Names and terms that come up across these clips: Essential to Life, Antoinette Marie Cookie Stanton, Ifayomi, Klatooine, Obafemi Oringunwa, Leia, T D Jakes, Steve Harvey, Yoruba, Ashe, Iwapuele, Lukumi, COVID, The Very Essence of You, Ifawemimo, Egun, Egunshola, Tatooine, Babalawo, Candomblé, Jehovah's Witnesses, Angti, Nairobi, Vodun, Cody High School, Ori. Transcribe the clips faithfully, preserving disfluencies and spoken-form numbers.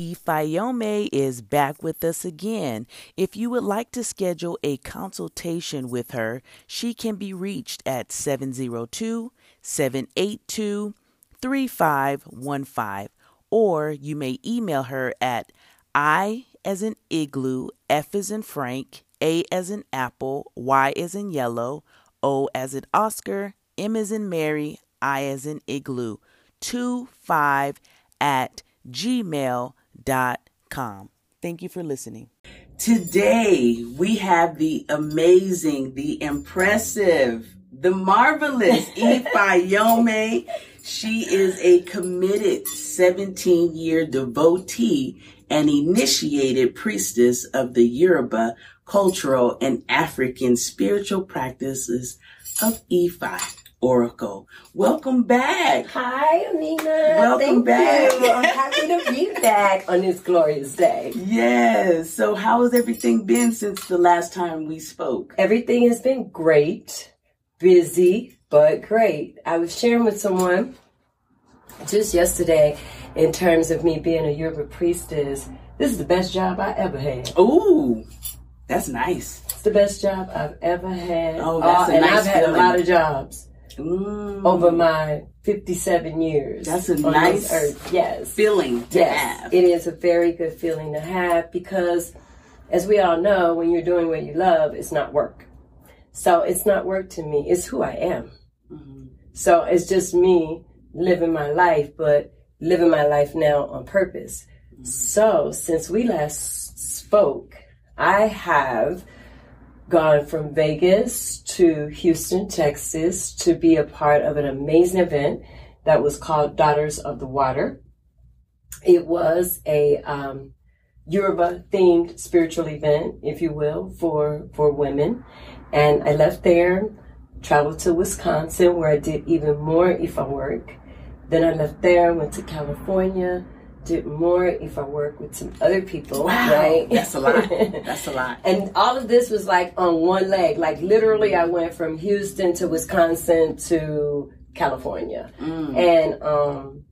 Ifayomi is back with us again. If you would like to schedule a consultation with her, she can be reached at seven zero two, seven eight two, three five one five, or you may email her at I as in igloo, F as in Frank, A as in apple, Y as in yellow, O as in Oscar, M as in Mary, I as in igloo, two five at gmail dot com. Thank you for listening. Today we have the amazing, the impressive, the marvelous Ifayomi. She is a committed seventeen-year devotee and initiated priestess of the Yoruba cultural and African spiritual practices of Ifa Oracle. Welcome back. Hi, Amina. Welcome Thank back. You. I'm happy to be back on this glorious day. Yes. So how has everything been since the last time we spoke? Everything has been great. Busy, but great. I was sharing with someone just yesterday in terms of me being a Yoruba priestess. This is the best job I ever had. Ooh, that's nice. It's the best job I've ever had. Oh, that's uh, a and nice I've had feeling. A lot of jobs. Mm. Over my fifty-seven years. That's a nice earth. Yes. feeling to yes. have. It is a very good feeling to have because, as we all know, when you're doing what you love, it's not work. So it's not work to me. It's who I am. Mm-hmm. So it's just me living my life, but living my life now on purpose. Mm-hmm. So since we last spoke, I have gone from Vegas to Houston, Texas, to be a part of an amazing event that was called Daughters of the Water. It was a um, Yoruba-themed spiritual event, if you will, for, for women. And I left there, traveled to Wisconsin, where I did even more Ifa work. Then I left there, went to California, did more if I work with some other people. Wow, right? That's a lot. That's a lot. And all of this was like on one leg. Like literally I went from Houston to Wisconsin to California. Mm. And um,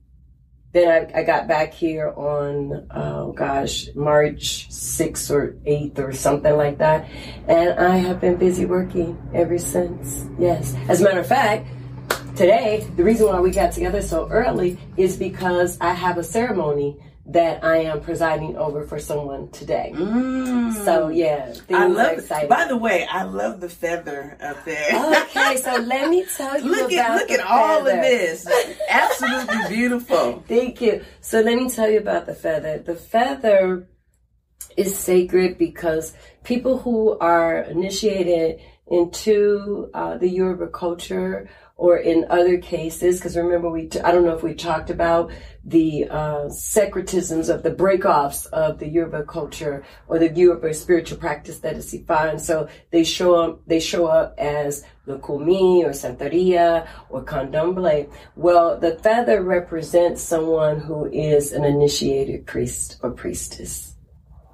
then I, I got back here on, oh gosh, March sixth or eighth or something like that. And I have been busy working ever since. Yes. As a matter of fact, today, the reason why we got together so early is because I have a ceremony that I am presiding over for someone today. Mm. So, yeah, I love exciting. By the way, I love the feather up there. Okay, so let me tell you look about at, Look the at all feather. Of this. Absolutely beautiful. Thank you. So let me tell you about the feather. The feather is sacred because people who are initiated into uh, the Yoruba culture, or in other cases, because remember, we t- I don't know if we talked about the uh, secretisms of the break-offs of the Yoruba culture or the Yoruba spiritual practice that is Ifa. And so they show up, they show up as Lukumi or Santeria or Candomblé. Well, the feather represents someone who is an initiated priest or priestess.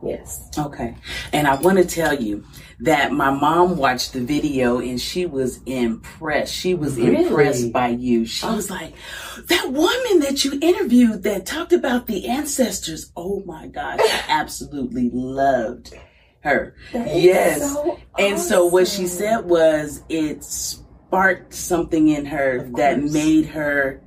Yes. Okay. And I want to tell you that my mom watched the video and she was impressed. She was really? impressed by you. She oh. was like, that woman that you interviewed that talked about the ancestors. Oh my God. I absolutely loved her. That yes. Is so and awesome. So what she said was it sparked something in her that made her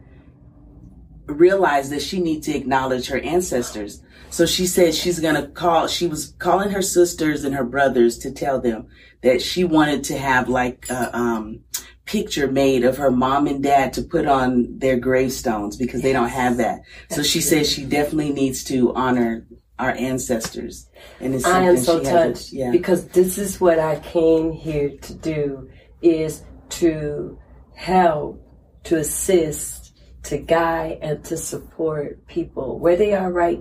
realize that she needs to acknowledge her ancestors. So she said she's going to call, she was calling her sisters and her brothers to tell them that she wanted to have like a um, picture made of her mom and dad to put on their gravestones because yes. they don't have that. So she said she definitely needs to honor our ancestors. And it's I am so touched yeah. because this is what I came here to do, is to help, to assist, to guide and to support people where they are right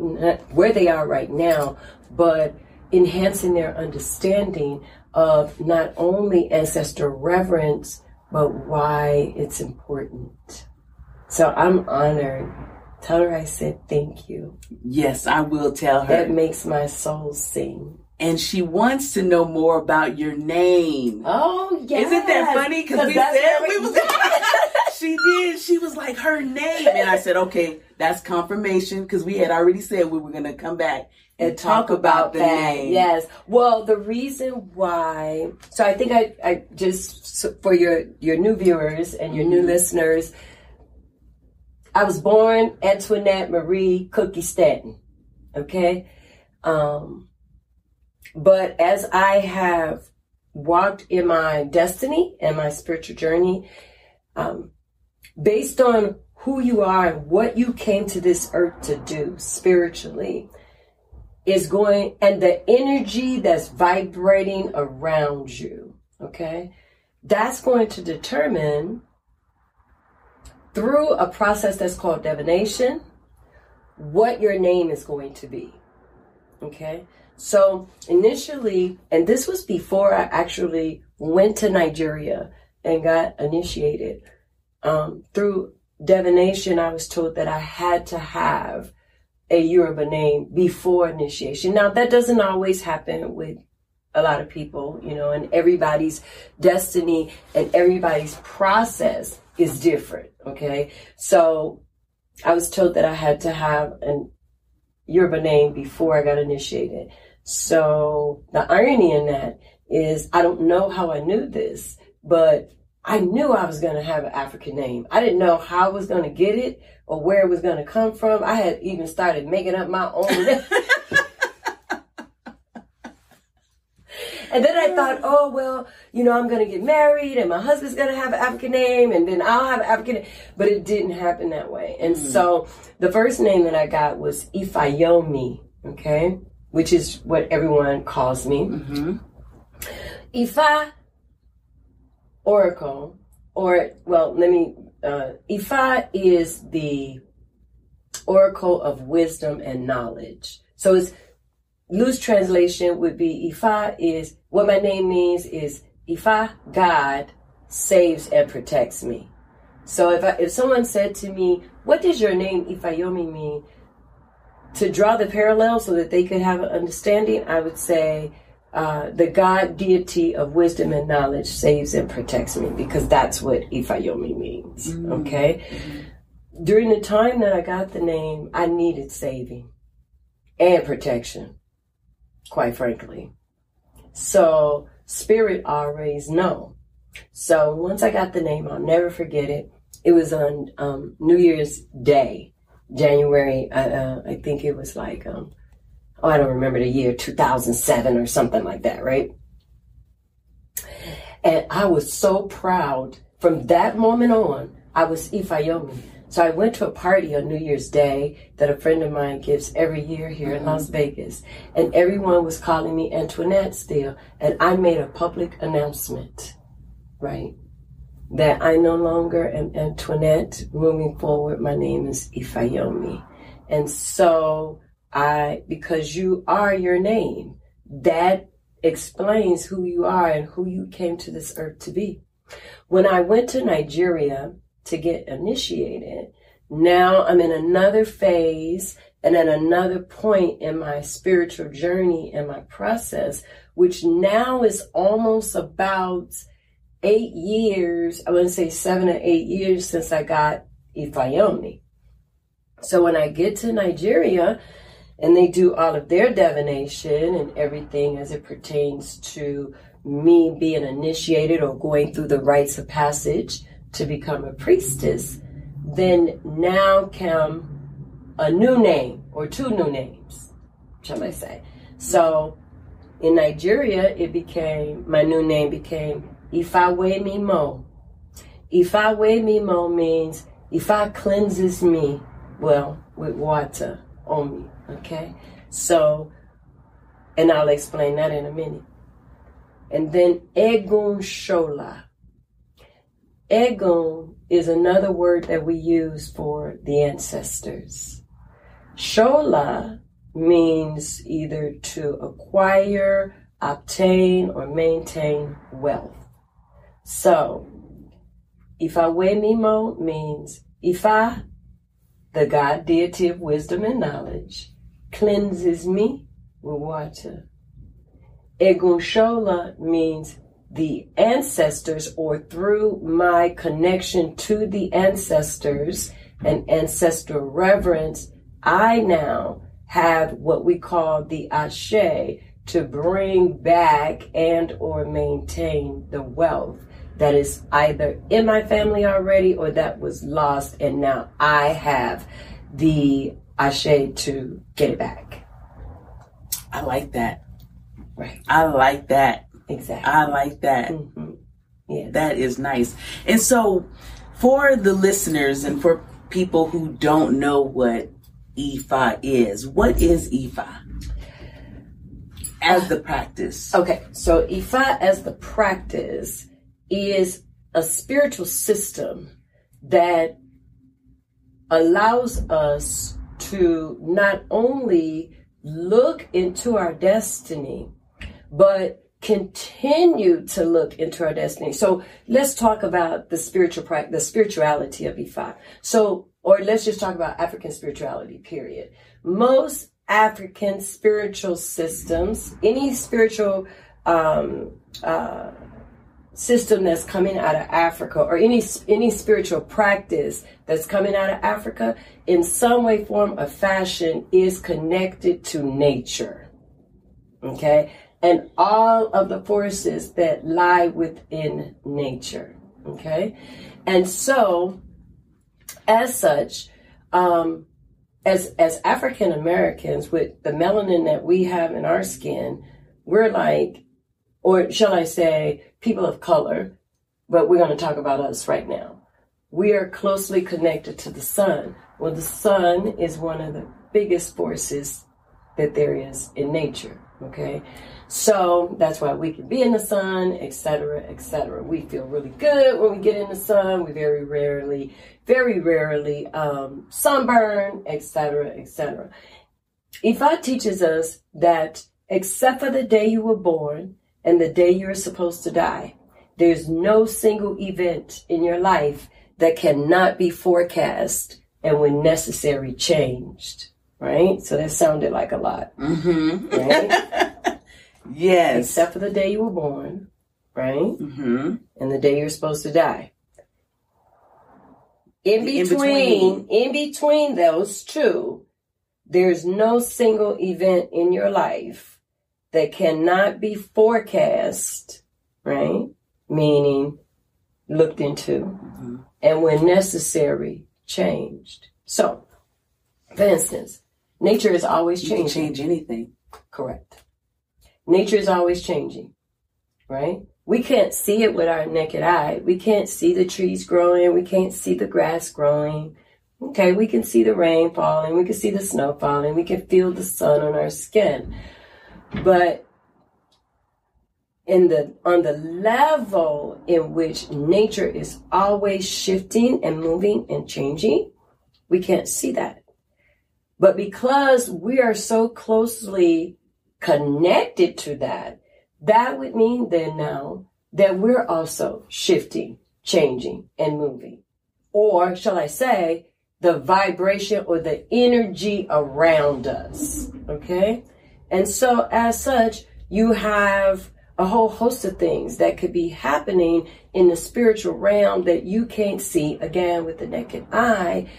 where they are right now, but enhancing their understanding of not only ancestor reverence, but why it's important. So I'm honored. Tell her I said thank you. Yes, I will tell her. That makes my soul sing. And she wants to know more about your name. Oh, yes. Isn't that funny? Because we said we was... She did. She was like, her name. And I said, okay, That's confirmation, because we had already said we were going to come back and, and talk, talk about, about the that. name. Yes. Well, the reason why, so I think I, I just, so for your, your new viewers and your new mm-hmm. listeners, I was born Antoinette Marie Cookie Stanton, okay? Um, but as I have walked in my destiny and my spiritual journey, um, based on who you are and what you came to this earth to do spiritually, is going, and the energy that's vibrating around you, okay? That's going to determine, through a process that's called divination, what your name is going to be, okay? So initially, and this was before I actually went to Nigeria and got initiated, um, through divination, I was told that I had to have a Yoruba name before initiation. Now, that doesn't always happen with a lot of people, you know, and everybody's destiny and everybody's process is different, okay? So I was told that I had to have an Yoruba name before I got initiated. So the irony in that is, I don't know how I knew this, but I knew I was going to have an African name. I didn't know how I was going to get it or where it was going to come from. I had even started making up my own. And then I thought, oh, well, you know, I'm going to get married and my husband's going to have an African name and then I'll have an African name. But it didn't happen that way. And mm-hmm. so the first name that I got was Ifayomi, okay, which is what everyone calls me. Mm-hmm. Ifa. Oracle, or, well, let me, uh, Ifa is the oracle of wisdom and knowledge. So it's, loose translation would be, Ifa is, what my name means is, Ifa, God, saves and protects me. So if I, if someone said to me, what does your name Ifayomi mean? To draw the parallel so that they could have an understanding, I would say, Uh, the God deity of wisdom and knowledge saves and protects me, because that's what Ifayomi means, mm-hmm. okay? Mm-hmm. During the time that I got the name, I needed saving and protection, quite frankly. So spirit always know. So once I got the name, I'll never forget it. It was on um, New Year's Day, January, uh, uh, I think it was like... Um, oh, I don't remember the year, two thousand seven or something like that, right? And I was so proud. From that moment on, I was Ifayomi. So I went to a party on New Year's Day that a friend of mine gives every year here mm-hmm. in Las Vegas. And everyone was calling me Antoinette still. And I made a public announcement, right? That I no longer am Antoinette. Moving forward, my name is Ifayomi. And so... I, because you are your name, that explains who you are and who you came to this earth to be. When I went to Nigeria to get initiated, now I'm in another phase and at another point in my spiritual journey and my process, which now is almost about eight years, I wouldn't say seven or eight years since I got Ifayomi. So when I get to Nigeria, and they do all of their divination and everything as it pertains to me being initiated or going through the rites of passage to become a priestess, then now come a new name or two new names, shall I say. So in Nigeria, it became, my new name became Ifawemimo. Ifawemimo means Ifa cleanses me, well, with water on me. Okay, so, and I'll explain that in a minute. And then Egunshola. Egun is another word that we use for the ancestors. Shola means either to acquire, obtain, or maintain wealth. So, Ifawemimo means Ifa, the God deity of wisdom and knowledge, cleanses me with water. Egunshola means the ancestors, or through my connection to the ancestors, and ancestral reverence, I now have what we call the ashe to bring back and or maintain the wealth that is either in my family already or that was lost, and now I have the ashe to get it back. I like that. Right. I like that. Exactly. I like that. Mm-hmm. Yeah. That is nice. And so for the listeners and for people who don't know what Ifa is, what is Ifa as the practice? Okay. So Ifa as the practice is a spiritual system that allows us to not only look into our destiny, but continue to look into our destiny. So let's talk about the spiritual practice, the spirituality of Ifa. So, or let's just talk about African spirituality, period. Most African spiritual systems, any spiritual um, uh, system that's coming out of Africa, or any any spiritual practice that's coming out of Africa, in some way, form, or fashion, is connected to nature. Okay? And all of the forces that lie within nature. Okay? And so, as such, um, as, as African Americans, with the melanin that we have in our skin, we're like, or shall I say, people of color, but we're going to talk about us right now. We are closely connected to the sun. Well, the sun is one of the biggest forces that there is in nature. Okay, so that's why we can be in the sun, et cetera, et cetera. We feel really good when we get in the sun. We very rarely, very rarely um, sunburn, et cetera, et cetera. Ifa teaches us that except for the day you were born and the day you're supposed to die, there's no single event in your life that cannot be forecast and, when necessary, changed. Right? So that sounded like a lot. Mm-hmm. Right? Yes. Except for the day you were born, right? Mm-hmm. And the day you're supposed to die. In between, in between, in between those two, there's no single event in your life that cannot be forecast, right? Meaning looked into, mm-hmm. and when necessary, changed. So, for instance, nature is always changing. You can change anything. Correct. Nature is always changing, right? We can't see it with our naked eye. We can't see the trees growing. We can't see the grass growing. Okay, we can see the rain falling. We can see the snow falling. We can feel the sun on our skin. But in the on the level in which nature is always shifting and moving and changing, we can't see that. But because we are so closely connected to that, that would mean then now that we're also shifting, changing, and moving. Or shall I say, the vibration or the energy around us, okay? And so as such, you have a whole host of things that could be happening in the spiritual realm that you can't see, again, with the naked eye,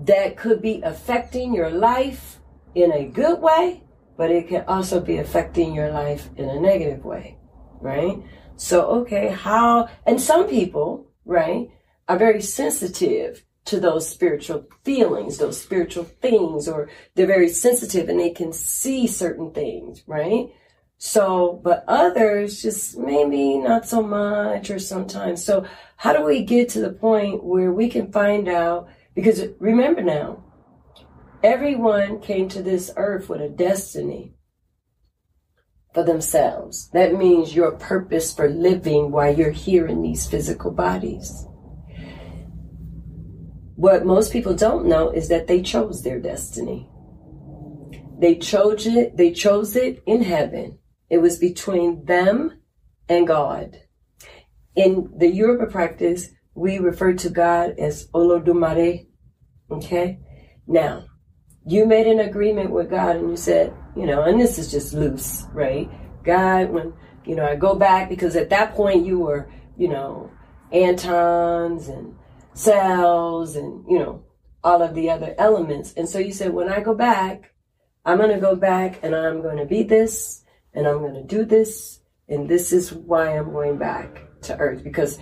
that could be affecting your life in a good way, but it can also be affecting your life in a negative way, right? So, okay, how, and some people, right, are very sensitive to those spiritual feelings, those spiritual things, or they're very sensitive and they can see certain things, right? So, but others just maybe not so much or sometimes. So how do we get to the point where we can find out? Because remember now, everyone came to this earth with a destiny for themselves. That means your purpose for living while you're here in these physical bodies. What most people don't know is that they chose their destiny. They chose it, they chose it in heaven. It was between them and God. In the Yoruba practice, we refer to God as Olodumare. Okay, now you made an agreement with God and you said, you know, and this is just loose, right? God, when, you know, I go back, because at that point you were, you know, Antons and cells and, you know, all of the other elements. And so you said, when I go back, I'm going to go back and I'm going to be this and I'm going to do this. And this is why I'm going back to earth, because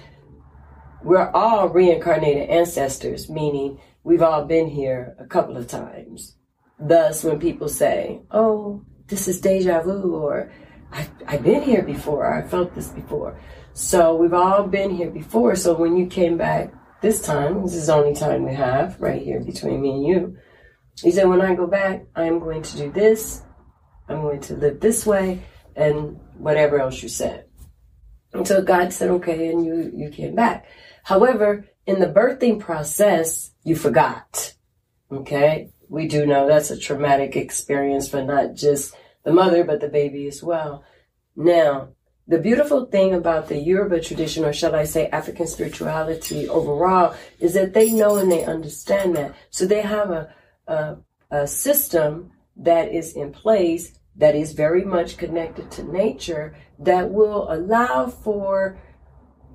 we're all reincarnated ancestors, meaning we've all been here a couple of times. Thus, when people say, oh, this is deja vu, or I, I've been here before, I felt this before. So we've all been here before. So when you came back this time, this is the only time we have right here between me and you. You said, when I go back, I'm going to do this. I'm going to live this way and whatever else you said. And so God said, okay, and you, you came back. However, in the birthing process, you forgot, okay? We do know that's a traumatic experience for not just the mother, but the baby as well. Now, the beautiful thing about the Yoruba tradition, or shall I say African spirituality overall, is that they know and they understand that. So they have a, a, a system that is in place that is very much connected to nature that will allow for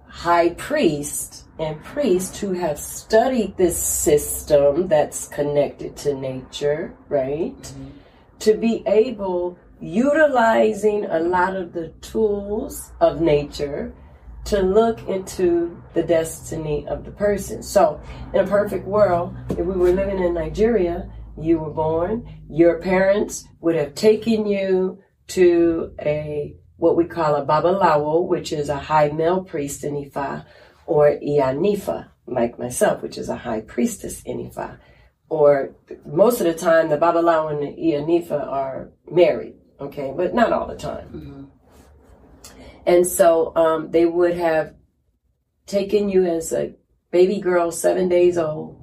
high priests and priests who have studied this system that's connected to nature, right? Mm-hmm. To be able, utilizing a lot of the tools of nature, to look into the destiny of the person. So in a perfect world, if we were living in Nigeria, you were born, your parents would have taken you to a, what we call a Babalawo, which is a high male priest in Ifa, or Iyanifa, like myself, which is a high priestess in Ifa. Or most of the time, the Babalawo and the Iyanifa are married, okay? But not all the time. Mm-hmm. And so um, they would have taken you as a baby girl, seven days old.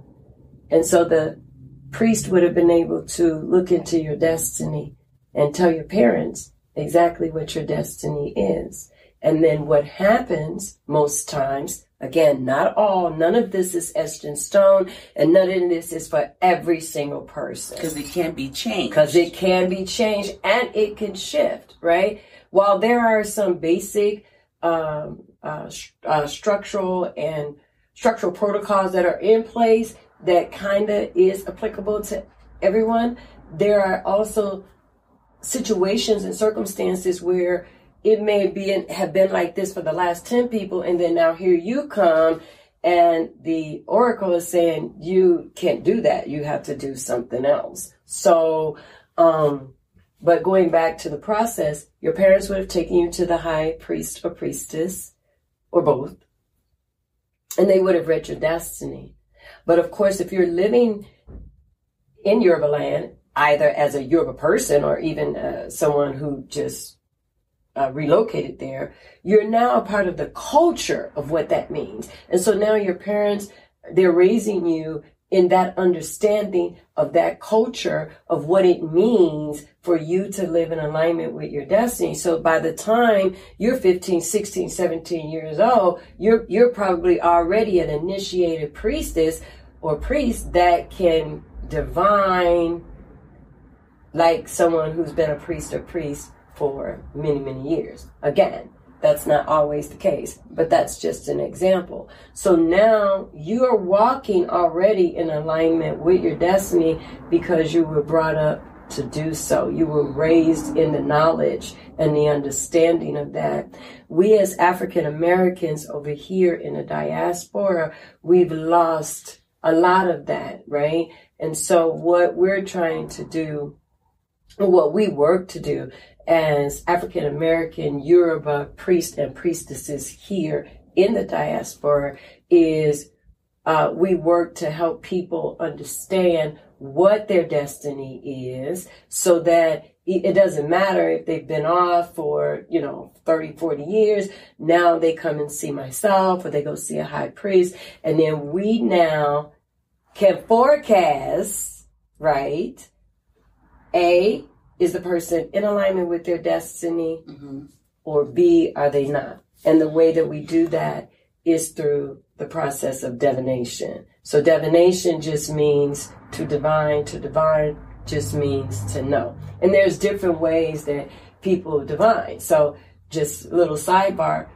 And so the priest would have been able to look into your destiny and tell your parents exactly what your destiny is. And then what happens most times, again, not all, none of this is etched in stone, and none of this is for every single person. Because it can be changed. Because it can be changed, and it can shift, right? While there are some basic um, uh, uh, structural and structural protocols that are in place that kind of is applicable to everyone, there are also situations and circumstances where it may be and have been like this for the last ten people, and then now here you come, and the oracle is saying you can't do that. You have to do something else. So, um, but going back to the process, your parents would have taken you to the high priest or priestess, or both, and they would have read your destiny. But of course, if you're living in Yoruba land, either as a Yoruba person or even uh, someone who just Uh, relocated there, you're now a part of the culture of what that means. And so now your parents, they're raising you in that understanding of that culture of what it means for you to live in alignment with your destiny. So by the time you're fifteen, sixteen, seventeen years old, you're, you're probably already an initiated priestess or priest that can divine like someone who's been a priest or priest for many, many years. Again, that's not always the case, but that's just an example. So now you are walking already in alignment with your destiny because you were brought up to do so. You were raised in the knowledge and the understanding of that. We as African Americans over here in the diaspora, we've lost a lot of that, right? And so what we're trying to do, what we work to do, as African American Yoruba priests and priestesses here in the diaspora is uh, we work to help people understand what their destiny is so that it doesn't matter if they've been off for, you know, thirty, forty years. Now they come and see myself or they go see a high priest. And then we now can forecast, right? A, is the person in alignment with their destiny, mm-hmm. or B, are they not? And the way that we do that is through the process of divination. So divination just means to divine, to divine just means to know. And there's different ways that people divine. So just a little sidebar,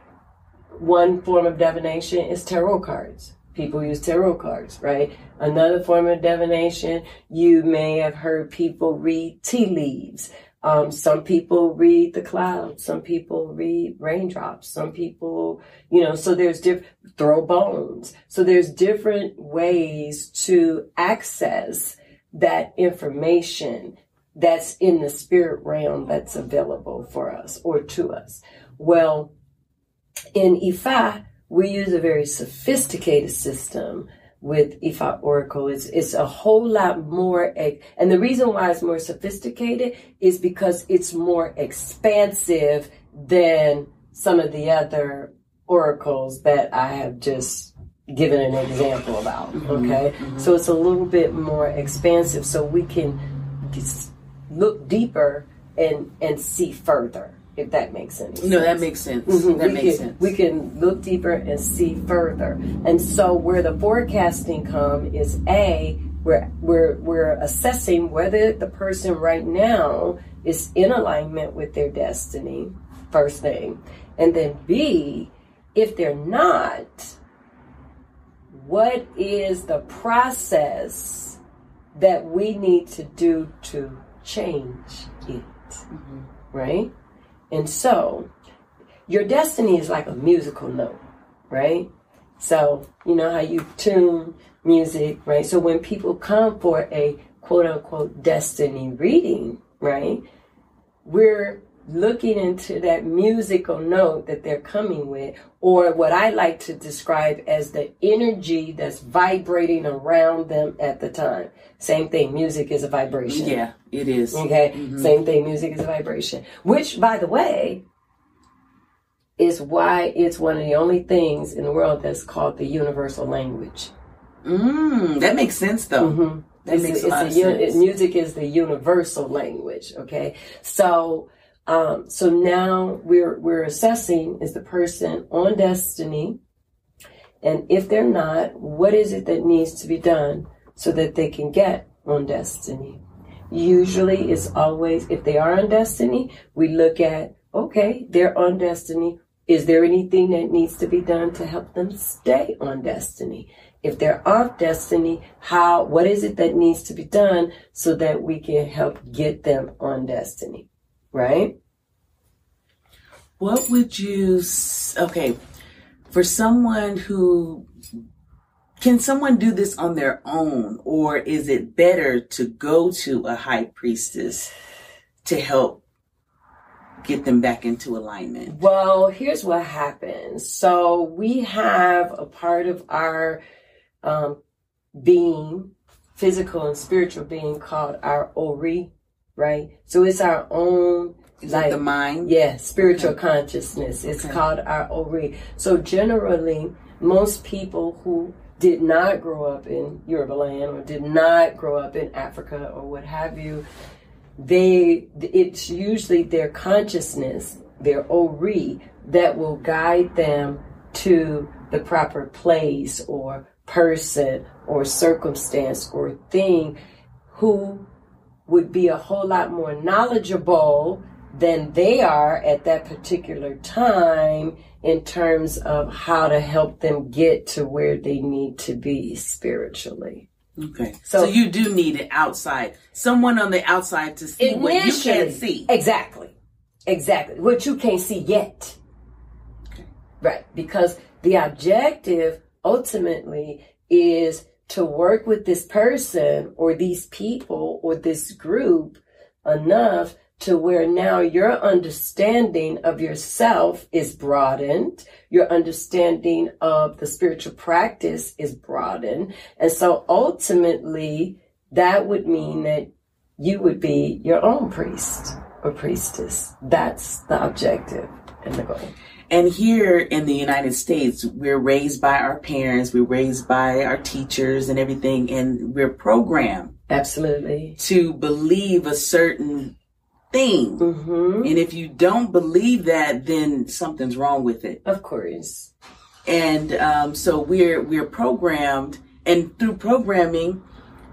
one form of divination is tarot cards. People use tarot cards, right? Another form of divination, you may have heard people read tea leaves. Um, some people read the clouds. Some people read raindrops. Some people, you know, so there's different, throw bones. So there's different ways to access that information that's in the spirit realm that's available for us or to us. Well, in Ifa, we use a very sophisticated system with Ifa Oracle. It's, it's a whole lot more, and the reason why it's more sophisticated is because it's more expansive than some of the other oracles that I have just given an example about, okay? Mm-hmm. So it's a little bit more expansive, so we can look deeper and, and see further. If that makes sense. No, that makes sense. Mm-hmm. That we makes can, sense. We can look deeper and see further. And so where the forecasting come is A, we're, we're, we're assessing whether the person right now is in alignment with their destiny, first thing. And then B, if they're not, what is the process that we need to do to change it, mm-hmm. right? And so, your destiny is like a musical note, right? So, you know how you tune music, right? So when people come for a quote-unquote destiny reading, right, we're looking into that musical note that they're coming with, or what I like to describe as the energy that's vibrating around them at the time. Same thing, music is a vibration. Yeah, it is. Okay, mm-hmm. Same thing, music is a vibration. Which, by the way, is why it's one of the only things in the world that's called the universal language. Mm, that makes sense, though. Mm-hmm. That it's makes a, a lot it's of a, sense. Music is the universal language, okay? So... Um, so now we're, we're assessing, is the person on destiny? And if they're not, what is it that needs to be done so that they can get on destiny? Usually it's always, if they are on destiny, we look at, okay, they're on destiny. Is there anything that needs to be done to help them stay on destiny? If they're off destiny, how, what is it that needs to be done so that we can help get them on destiny? Right? What would you, okay, for someone who, can someone do this on their own, or is it better to go to a high priestess to help get them back into alignment? Well, here's what happens. So we have a part of our um, being, physical and spiritual being, called our Ori. Right? So it's our own, is like the mind. Yeah. Spiritual okay. consciousness. It's okay. called our Ori. So generally, most people who did not grow up in Yoruba land or did not grow up in Africa or what have you, they, it's usually their consciousness, their Ori, that will guide them to the proper place or person or circumstance or thing who would be a whole lot more knowledgeable than they are at that particular time in terms of how to help them get to where they need to be spiritually. Okay. So, so you do need an outside, someone on the outside to see what you can't see. Exactly. Exactly. What you can't see yet. Okay. Right. Because the objective ultimately is to work with this person or these people or this group enough to where now your understanding of yourself is broadened, your understanding of the spiritual practice is broadened. And so ultimately, that would mean that you would be your own priest or priestess. That's the objective and the goal. And here in the United States, we're raised by our parents, we're raised by our teachers and everything, and we're programmed. Absolutely. To believe a certain thing. Mm-hmm. And if you don't believe that, then something's wrong with it. Of course. And um, so we're we're programmed, and through programming,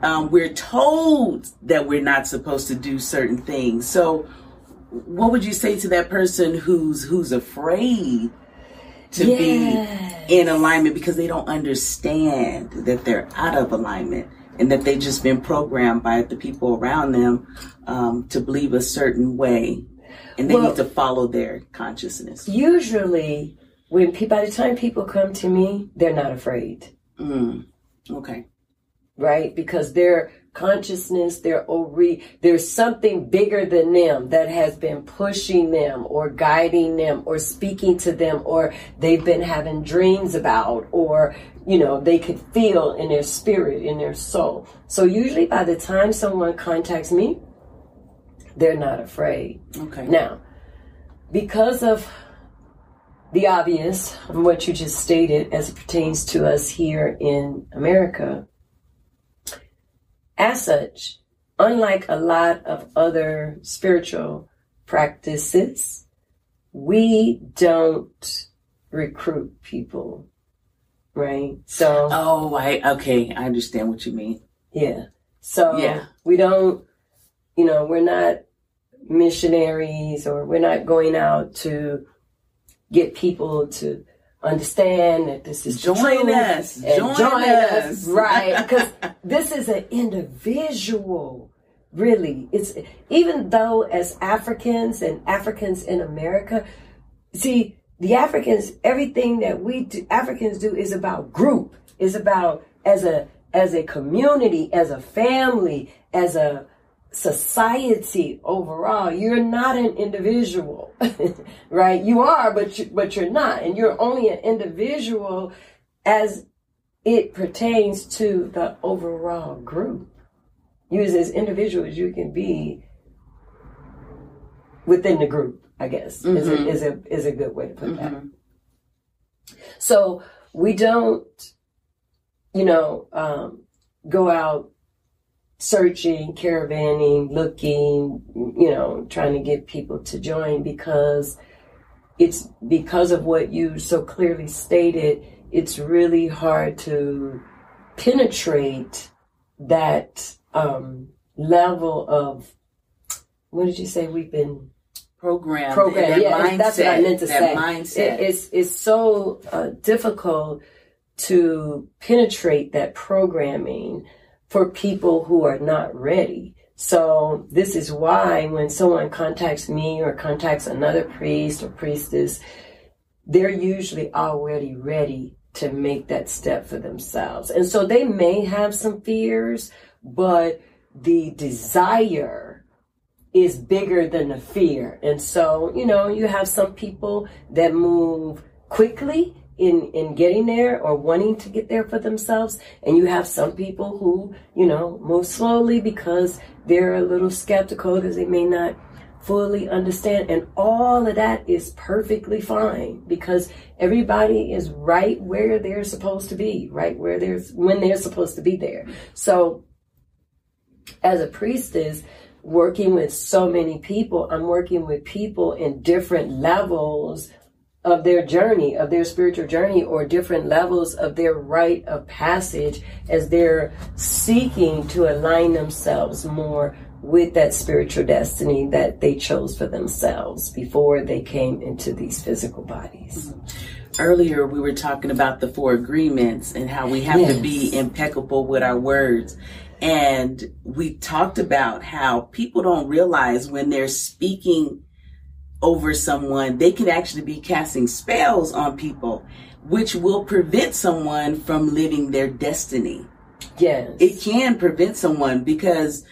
um, we're told that we're not supposed to do certain things. So what would you say to that person who's who's afraid to yes. be in alignment, because they don't understand that they're out of alignment and that they've just been programmed by the people around them um, to believe a certain way, and they well, need to follow their consciousness. Usually, when pe- by the time people come to me, they're not afraid. Mm. Okay. Right? Because their consciousness, their Ori, there's something bigger than them that has been pushing them or guiding them or speaking to them, or they've been having dreams about, or, you know, they could feel in their spirit, in their soul. So usually by the time someone contacts me, they're not afraid. Okay. Now, because of the obvious of what you just stated as it pertains to us here in America, as such, unlike a lot of other spiritual practices, we don't recruit people, right? So, oh, I okay, I understand what you mean. Yeah. So yeah. we don't, you know, we're not missionaries, or we're not going out to get people to understand that this is join true, us join, join us, us right? Because this is an individual, really. It's even though as Africans and Africans in America, see, the Africans, everything that we do, Africans do is about group, is about as a as a community, as a family, as a society overall. You're not an individual, right? You are, but you, but you're not, and you're only an individual as it pertains to the overall group. You're as individual as you can be within the group, I guess, mm-hmm. is a, is a is a good way to put mm-hmm. that. So we don't, you know, um, go out searching, caravanning, looking, you know, trying to get people to join, because it's because of what you so clearly stated, it's really hard to penetrate that um, level of, what did you say, we've been programmed. Programmed, yeah, mindset, that's what I meant to say. Mindset. It, it's, it's so uh, difficult to penetrate that programming for people who are not ready. So this is why when someone contacts me or contacts another priest or priestess, they're usually already ready to make that step for themselves. And so they may have some fears, but the desire is bigger than the fear. And so, you know, you have some people that move quickly in in getting there or wanting to get there for themselves, and you have some people who, you know, move slowly because they're a little skeptical because they may not fully understand, and all of that is perfectly fine, because everybody is right where they're supposed to be, right where there's when they're supposed to be there. So as a priestess working with so many people, I'm working with people in different levels of their journey, of their spiritual journey, or different levels of their rite of passage as they're seeking to align themselves more with that spiritual destiny that they chose for themselves before they came into these physical bodies. Earlier, we were talking about the four agreements and how we have yes. to be impeccable with our words. And we talked about how people don't realize when they're speaking over someone, they can actually be casting spells on people, which will prevent someone from living their destiny. Yes. It can prevent someone, because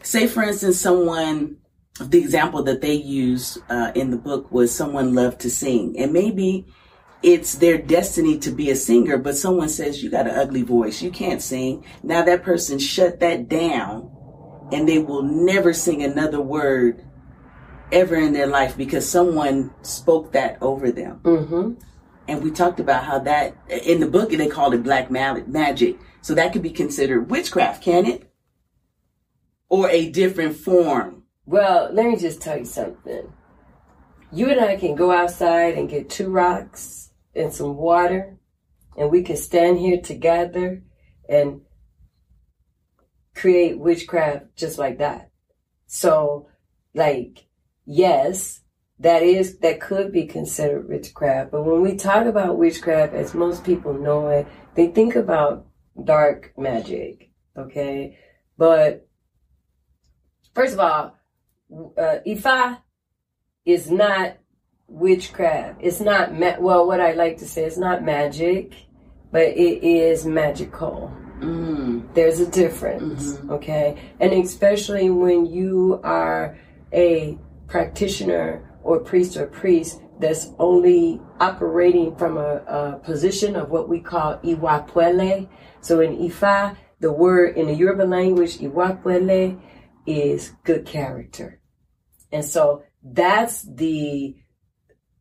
say, for instance, someone, the example that they used uh, in the book was someone loved to sing, and maybe it's their destiny to be a singer, but someone says, you got an ugly voice, you can't sing. Now that person shut that down, and they will never sing another word ever in their life because someone spoke that over them. Mm-hmm. And we talked about how that, in the book, they called it black magic. So that could be considered witchcraft, can it? Or a different form? Well, let me just tell you something. You and I can go outside and get two rocks and some water, and we can stand here together and create witchcraft just like that. So, like, yes, that is, that could be considered witchcraft. But when we talk about witchcraft, as most people know it, they think about dark magic. Okay. But first of all, uh, Ifa is not witchcraft. It's not, ma- well, what I like to say, it's not magic, but it is magical. Mm. There's a difference. Mm-hmm. Okay. And especially when you are a practitioner or priest or priest that's only operating from a, a position of what we call Iwapuele. So in Ifa, the word in the Yoruba language, Iwapuele, is good character. And so that's the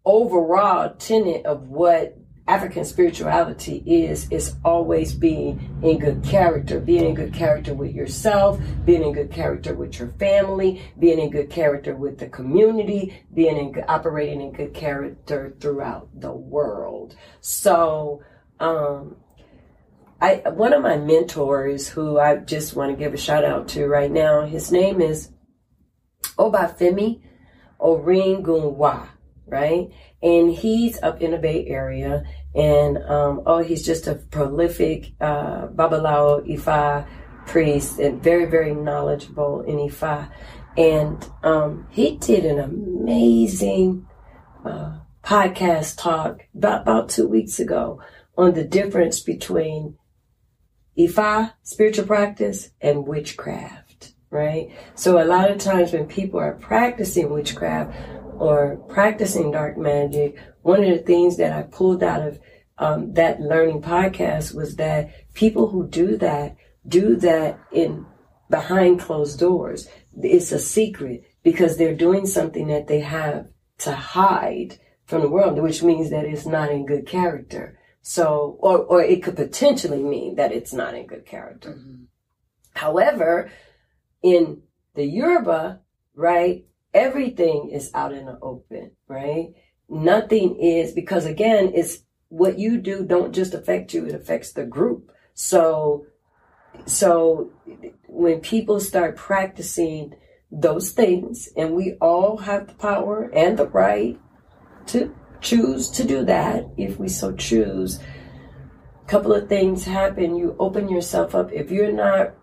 overall tenet of what African spirituality is, is always being in good character, being in good character with yourself, being in good character with your family, being in good character with the community, being in operating in good character throughout the world. So, um, I, one of my mentors who I just want to give a shout out to right now, his name is Obafemi Oringunwa. Right. And he's up in the Bay Area, and um, oh, he's just a prolific uh, Babalawo Ifa priest and very, very knowledgeable in Ifa. And um, he did an amazing uh, podcast talk about, about two weeks ago on the difference between Ifa, spiritual practice, and witchcraft. Right. So a lot of times when people are practicing witchcraft or practicing dark magic, one of the things that I pulled out of um, that learning podcast was that people who do that, do that in behind closed doors. It's a secret because they're doing something that they have to hide from the world, which means that it's not in good character. So, or, or it could potentially mean that it's not in good character. Mm-hmm. However, in the Yoruba, right, everything is out in the open, right? Nothing is, because again, it's what you do don't just affect you, it affects the group. So, so when people start practicing those things, and we all have the power and the right to choose to do that if we so choose, a couple of things happen. You open yourself up. If you're not,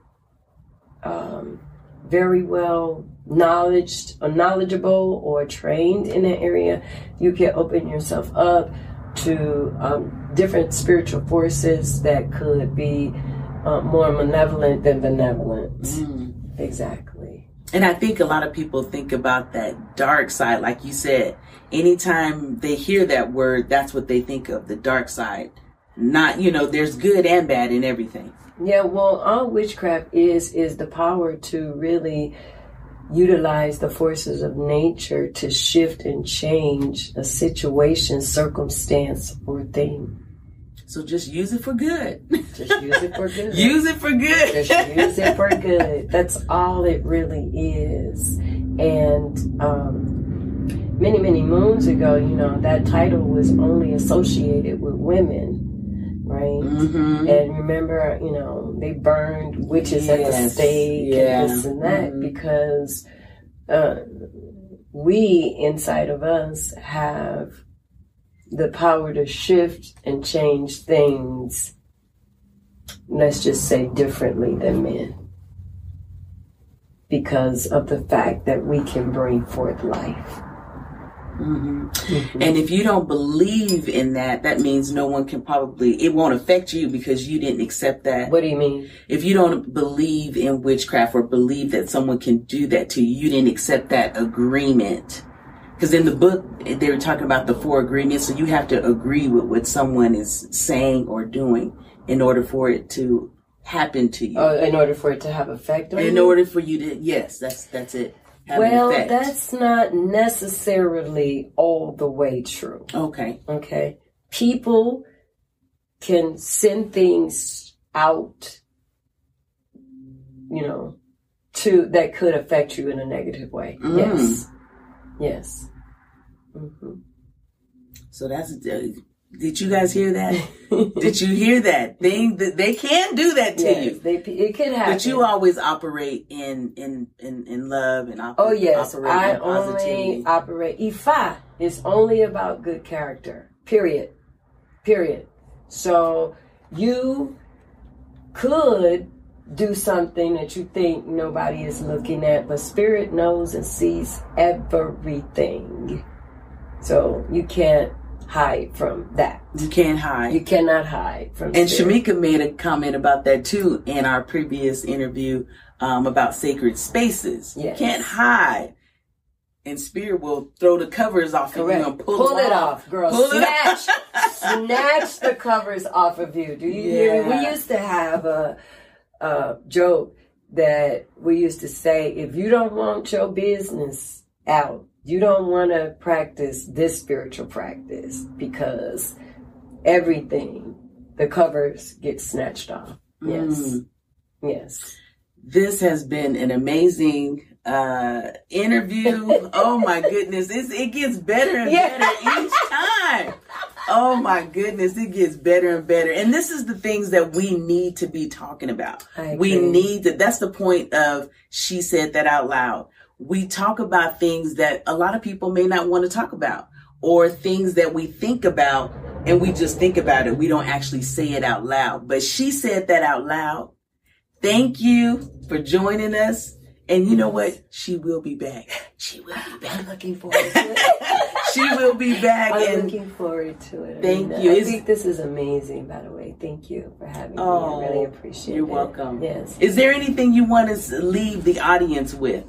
um, very well knowledged or knowledgeable or trained in that area, you can open yourself up to um, different spiritual forces that could be uh, more malevolent than benevolent. Mm. Exactly. And I think a lot of people think about that dark side. Like you said, anytime they hear that word, that's what they think of, the dark side. Not, you know, there's good and bad in everything. Yeah, well, all witchcraft is, is the power to really utilize the forces of nature to shift and change a situation, circumstance, or thing. So just use it for good. Just use it for good. Use it for good. Just use it for good. That's all it really is. And um, many, many moons ago, you know, that title was only associated with women. Right. Mm-hmm. And remember, you know, they burned witches yes. at the stake yeah. and this and that mm-hmm. because uh, we inside of us have the power to shift and change things, let's just say differently than men, because of the fact that we can bring forth life. Mm-hmm. Mm-hmm. And if you don't believe in that, that means no one can probably, it won't affect you because you didn't accept that. What do you mean? If you don't believe in witchcraft or believe that someone can do that to you, you didn't accept that agreement. Because in the book, they were talking about the four agreements. So you have to agree with what someone is saying or doing in order for it to happen to you. Oh, in order for it to have effect on you? In order for you to, yes, that's that's it. Well, that's not necessarily all the way true. Okay. Okay. People can send things out, you know, to that could affect you in a negative way. Mm. Yes. Yes. Mm-hmm. So that's Did you guys hear that? Did you hear that? They, they can do that to yes, you. They, it can happen. But you always operate in in, in, in love and operate oh, yes. operate I in positivity. Only operate. Ifa is only about good character, period. Period. So you could do something that you think nobody is looking at, but spirit knows and sees everything. So you can't hide from that. You can't hide. You cannot hide from and spirit. Shamika made a comment about that too in our previous interview um, about sacred spaces. Yes. You can't hide. And spirit will throw the covers off Correct. of you and pull, pull it off. off girl. Pull snatch, it off. Snatch the covers off of you. Do you yeah. hear me? We used to have a, a joke that we used to say, if you don't want your business out, you don't want to practice this spiritual practice because everything, the covers get snatched off. Yes. Mm. Yes. This has been an amazing uh interview. Oh my goodness, it's, it gets better and yeah. better each time. Oh my goodness, it gets better and better. And this is the things that we need to be talking about. We need that. That's the point of She Said That Out Loud. We talk about things that a lot of people may not want to talk about, or things that we think about and we just think about it. We don't actually say it out loud, but she said that out loud. Thank you for joining us. And you know what? She will be back. She will be back. I'm looking forward to it. She will be back. I'm and looking forward to it. I thank mean, you. I it's, think this is amazing, by the way. Thank you for having oh, me. I really appreciate you're it. You're welcome. Yes. Is there anything you want us to leave the audience with?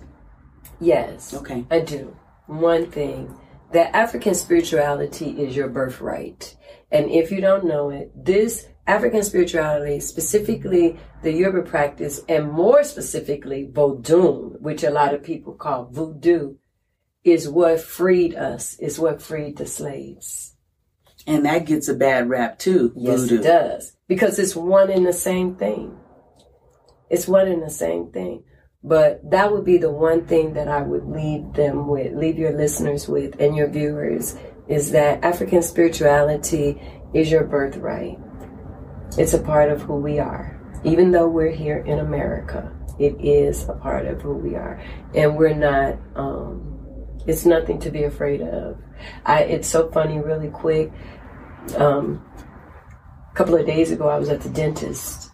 Yes. Okay. I do. One thing. That African spirituality is your birthright. And if you don't know it, this African spirituality, specifically the Yoruba practice, and more specifically Vodun, which a lot of people call voodoo, is what freed us, is what freed the slaves. And that gets a bad rap too, yes, voodoo. Yes, it does. Because it's one and the same thing. It's one and the same thing. But that would be the one thing that I would leave them with, leave your listeners with and your viewers, is that African spirituality is your birthright. It's a part of who we are. Even though we're here in America, it is a part of who we are. And we're not, um, it's nothing to be afraid of. I, it's so funny, really quick. Um, a couple of days ago, I was at the dentist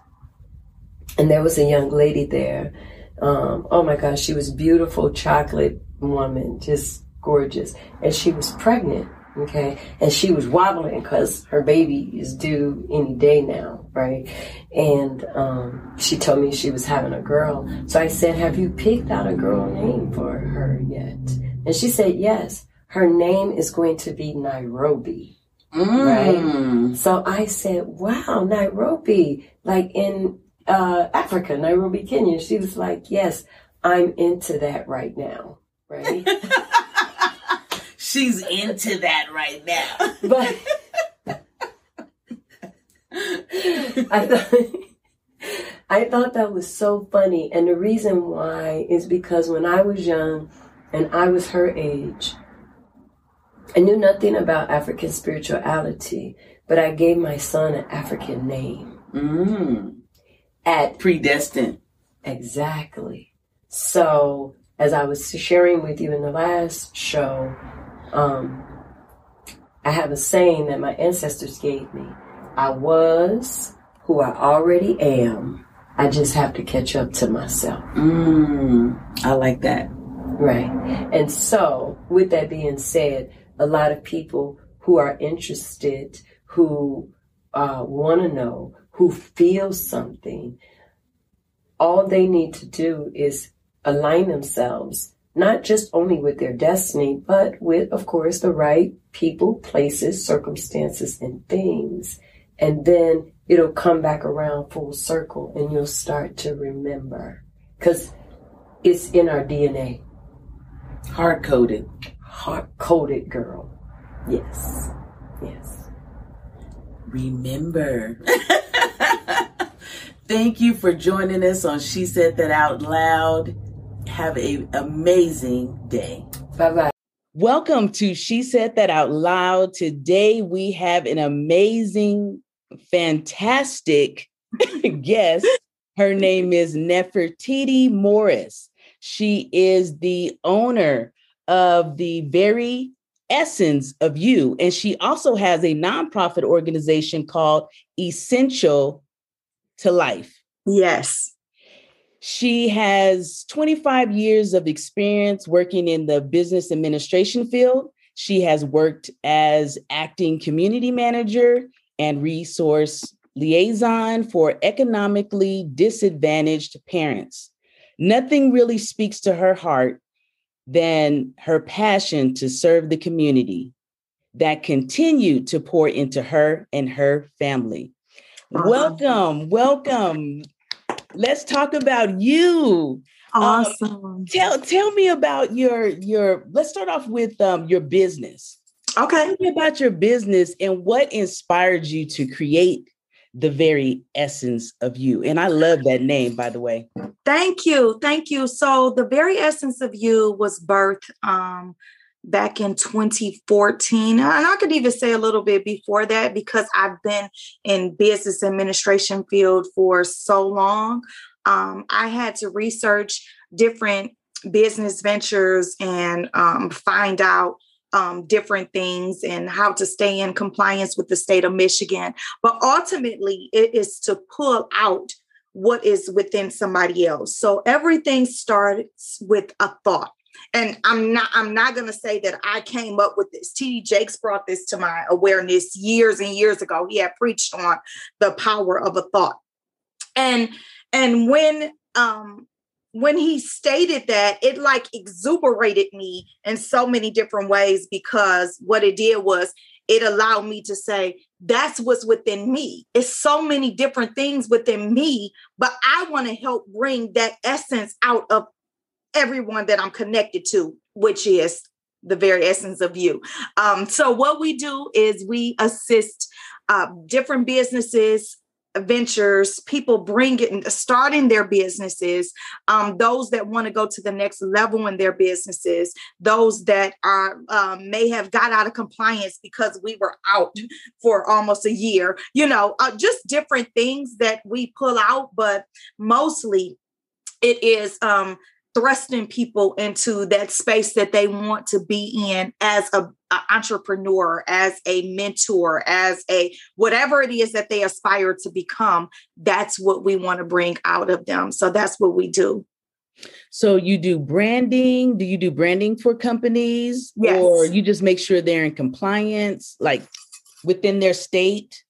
and there was a young lady there. Um, oh my gosh, she was beautiful, chocolate woman, just gorgeous. And she was pregnant. Okay. And she was wobbling because her baby is due any day now. Right. And um, she told me she was having a girl. So I said, have you picked out a girl name for her yet? And she said, yes, her name is going to be Nairobi. Mm. Right. So I said, wow, Nairobi, like in uh, Africa, Nairobi, Kenya. She was like, yes, I'm into that right now. Right. She's into that right now. But I thought, I thought that was so funny. And the reason why is because when I was young and I was her age, I knew nothing about African spirituality, but I gave my son an African name. Mm. At predestined. Exactly. So as I was sharing with you in the last show, Um, I have a saying that my ancestors gave me. I was who I already am. I just have to catch up to myself. Mm, I like that. Right. And so with that being said, a lot of people who are interested, who uh, want to know, who feel something, all they need to do is align themselves, not just only with their destiny, but with, of course, the right people, places, circumstances, and things. And then it'll come back around full circle and you'll start to remember because it's in our D N A. Hard-coded. Hard-coded, girl. Yes. Yes. Remember. Thank you for joining us on She Said That Out Loud. Have an amazing day. Bye-bye. Welcome to She Said That Out Loud. Today we have an amazing, fantastic guest. Her name is Nefertiti Morris. She is the owner of The Very Essence of You, and she also has a nonprofit organization called Essential to Life. Yes. She has twenty-five years of experience working in the business administration field. She has worked as acting community manager and resource liaison for economically disadvantaged parents. Nothing really speaks to her heart than her passion to serve the community that continued to pour into her and her family. Welcome, welcome. Let's talk about you. Awesome. Um, tell tell me about your your. Let's start off with um, your business. Okay. Tell me about your business and what inspired you to create The Very Essence of You. And I love that name, by the way. Thank you, thank you. So The Very Essence of You was birthed um, back in twenty fourteen, and I could even say a little bit before that because I've been in business administration field for so long. Um, I had to research different business ventures and um, find out um, different things and how to stay in compliance with the state of Michigan. But ultimately, it is to pull out what is within somebody else. So everything starts with a thought. And I'm not I'm not going to say that I came up with this. T D Jakes brought this to my awareness years and years ago. He had preached on the power of a thought. And and when um, when he stated that, it like exuberated me in so many different ways, because what it did was it allowed me to say, that's what's within me. It's so many different things within me, but I want to help bring that essence out of everyone that I'm connected to, which is the very essence of you. Um, so what we do is we assist uh, different businesses, ventures, people bringing, starting their businesses, um, those that want to go to the next level in their businesses, those that are um, may have got out of compliance because we were out for almost a year, you know, uh, just different things that we pull out. But mostly it is um, thrusting people into that space that they want to be in as a, a entrepreneur, as a mentor, as a whatever it is that they aspire to become. That's what we want to bring out of them. So that's what we do. So you do branding. Do you do branding for companies? Yes. Or you just make sure they're in compliance, like within their state?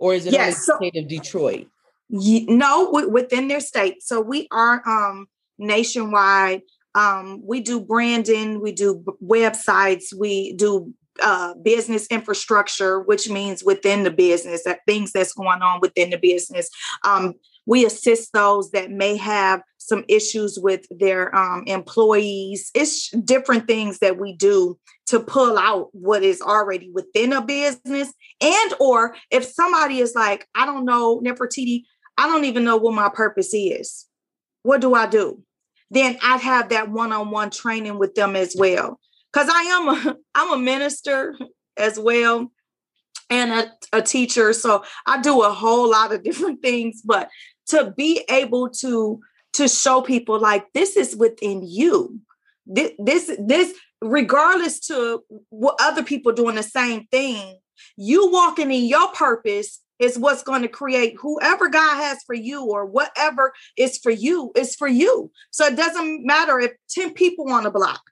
Or is it yes. only the state of Detroit? You, no, w- within their state. So we are... Um, nationwide. Um, we do branding, we do b- websites, we do uh, business infrastructure, which means within the business, that things that's going on within the business. Um, we assist those that may have some issues with their um, employees. It's different things that we do to pull out what is already within a business. And or if somebody is like, I don't know, Nefertiti, I don't even know what my purpose is. What do I do? Then I'd have that one-on-one training with them as well. Because I am a, I'm a minister as well and a, a teacher. So I do a whole lot of different things. But to be able to, to show people like this is within you, this, this, this regardless to what other people doing the same thing, you walking in your purpose is what's going to create whoever God has for you, or whatever is for you is for you. So it doesn't matter if ten people on a block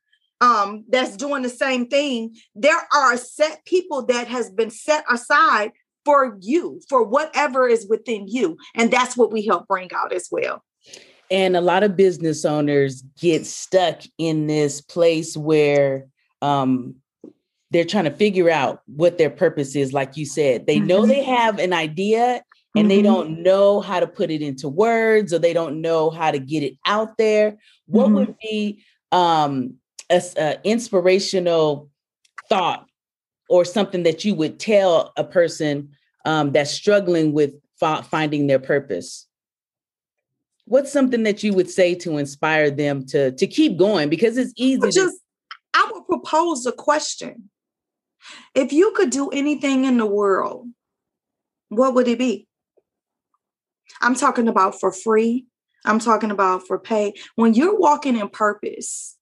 um, that's doing the same thing. There are set people that has been set aside for you, for whatever is within you. And that's what we help bring out as well. And a lot of business owners get stuck in this place where, um, they're trying to figure out what their purpose is. Like you said, they know they have an idea and mm-hmm. they don't know how to put it into words, or they don't know how to get it out there. What mm-hmm. would be um, a, a inspirational thought or something that you would tell a person um, that's struggling with f- finding their purpose? What's something that you would say to inspire them to, to keep going? Because it's easy. Just- to- propose a question. If you could do anything in the world, what would it be? I'm talking about for free. I'm talking about for pay. When you're walking in purpose,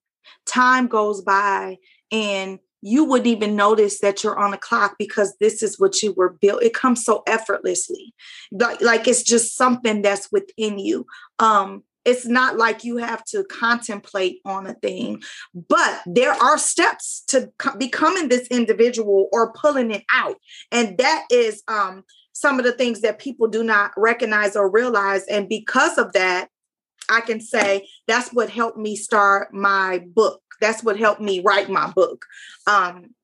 time goes by and you wouldn't even notice that you're on a clock because this is what you were built. It comes so effortlessly. Like, like it's just something that's within you. Um, it's not like you have to contemplate on a thing, but there are steps to co- becoming this individual or pulling it out. And that is um, some of the things that people do not recognize or realize. And because of that, I can say that's what helped me start my book. That's what helped me write my book. Um,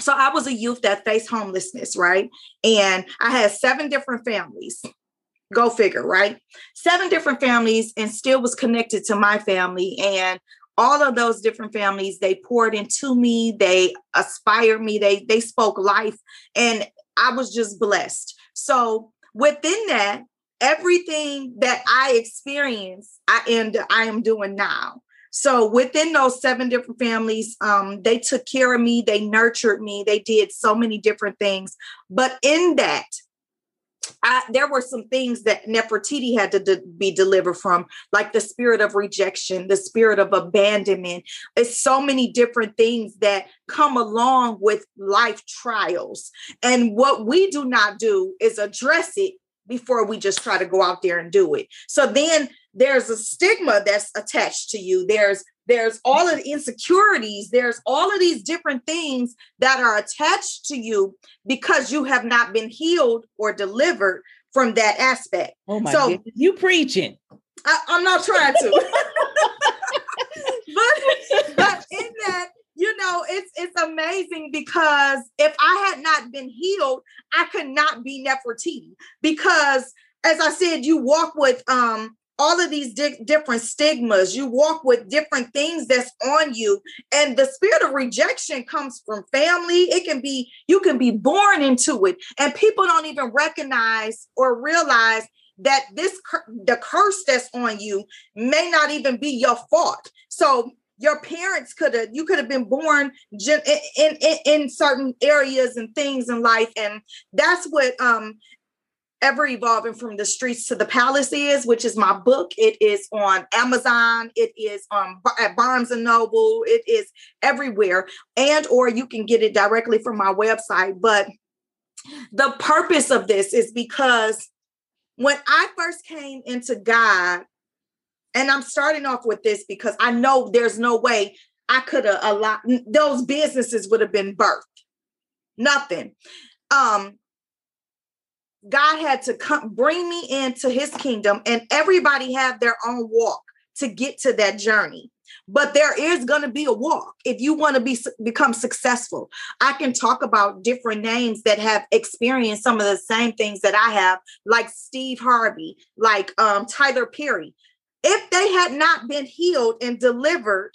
so I was a youth that faced homelessness, right? And I had seven different families. Go figure, right? Seven different families and still was connected to my family. And all of those different families, they poured into me. They inspired me. They, they spoke life. And I was just blessed. So within that, everything that I experienced, I am, I am doing now. So within those seven different families, um, they took care of me. They nurtured me. They did so many different things. But in that, I, there were some things that Nefertiti had to de- be delivered from, like the spirit of rejection, the spirit of abandonment. It's so many different things that come along with life trials. And what we do not do is address it before we just try to go out there and do it. So then there's a stigma that's attached to you. There's There's all of the insecurities. There's all of these different things that are attached to you because you have not been healed or delivered from that aspect. Oh my so, goodness. You preaching. I, I'm not trying to. but, but in that, you know, it's it's amazing because if I had not been healed, I could not be Nefertiti. Because as I said, you walk with... um. all of these di- different stigmas, you walk with different things that's on you. And the spirit of rejection comes from family. It can be, you can be born into it. And people don't even recognize or realize that this, cur- the curse that's on you may not even be your fault. So your parents could have, you could have been born gen- in, in, in certain areas and things in life. And that's what, um, Ever Evolving from the Streets to the Palace is, which is my book. It is on Amazon. It is on at Barnes and Noble. It is everywhere. And, or you can get it directly from my website. But the purpose of this is because when I first came into God, and I'm starting off with this because I know there's no way I could have a lot, those businesses would have been birthed. Nothing. Um, God had to come bring me into his kingdom, and everybody have their own walk to get to that journey. But there is going to be a walk if you want to be become successful. I can talk about different names that have experienced some of the same things that I have, like Steve Harvey, like um, Tyler Perry. If they had not been healed and delivered,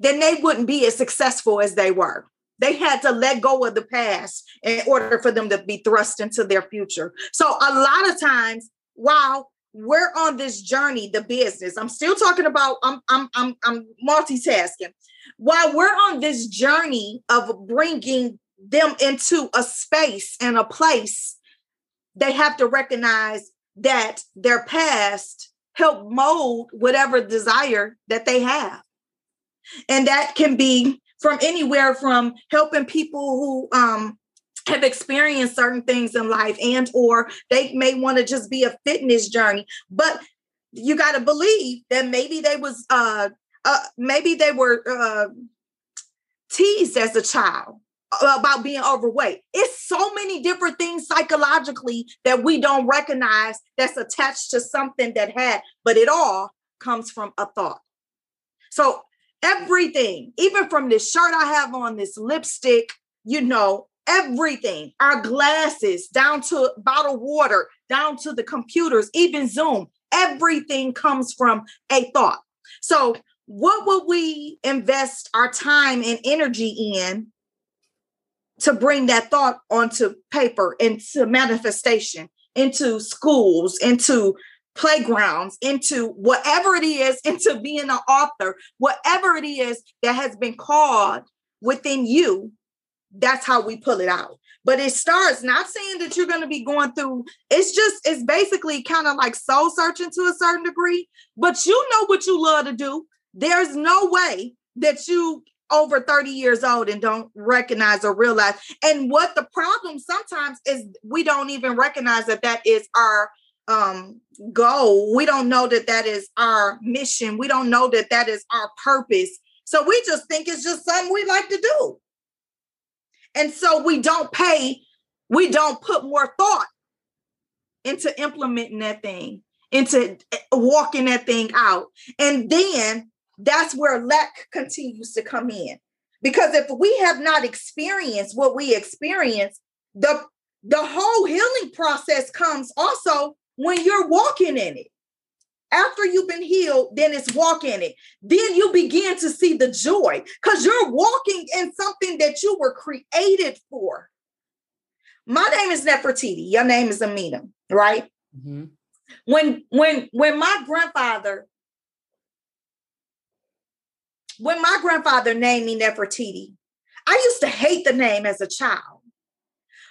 then they wouldn't be as successful as they were. They had to let go of the past in order for them to be thrust into their future. So a lot of times, while we're on this journey, the business, I'm still talking about, I'm, I'm, I'm, I'm multitasking. While we're on this journey of bringing them into a space and a place, they have to recognize that their past helped mold whatever desire that they have. And that can be from anywhere from helping people who um, have experienced certain things in life, and or they may want to just be a fitness journey. But you got to believe that maybe they was uh, uh, maybe they were uh, teased as a child about being overweight. It's so many different things psychologically that we don't recognize that's attached to something that had, but it all comes from a thought. So everything, even from this shirt I have on, this lipstick, you know, everything, our glasses, down to bottled water, down to the computers, even Zoom, everything comes from a thought. So what would we invest our time and energy in to bring that thought onto paper, into manifestation, into schools, into playgrounds, into whatever it is, into being an author, whatever it is that has been called within you, that's how we pull it out. But it starts, not saying that you're going to be going through, it's just, it's basically kind of like soul searching to a certain degree, but you know what you love to do. There's no way that you over thirty years old and don't recognize or realize. And what the problem sometimes is, we don't even recognize that that is our um, goal. We don't know that that is our mission. We don't know that that is our purpose. So we just think it's just something we like to do. And so we don't pay, we don't put more thought into implementing that thing, into walking that thing out. And then that's where lack continues to come in. Because if we have not experienced what we experience, the, the whole healing process comes also when you're walking in it. After you've been healed, then it's walk in it. Then you begin to see the joy because you're walking in something that you were created for. My name is Nefertiti. Your name is Amina, right? Mm-hmm. When, when, when my grandfather, when my grandfather named me Nefertiti, I used to hate the name as a child.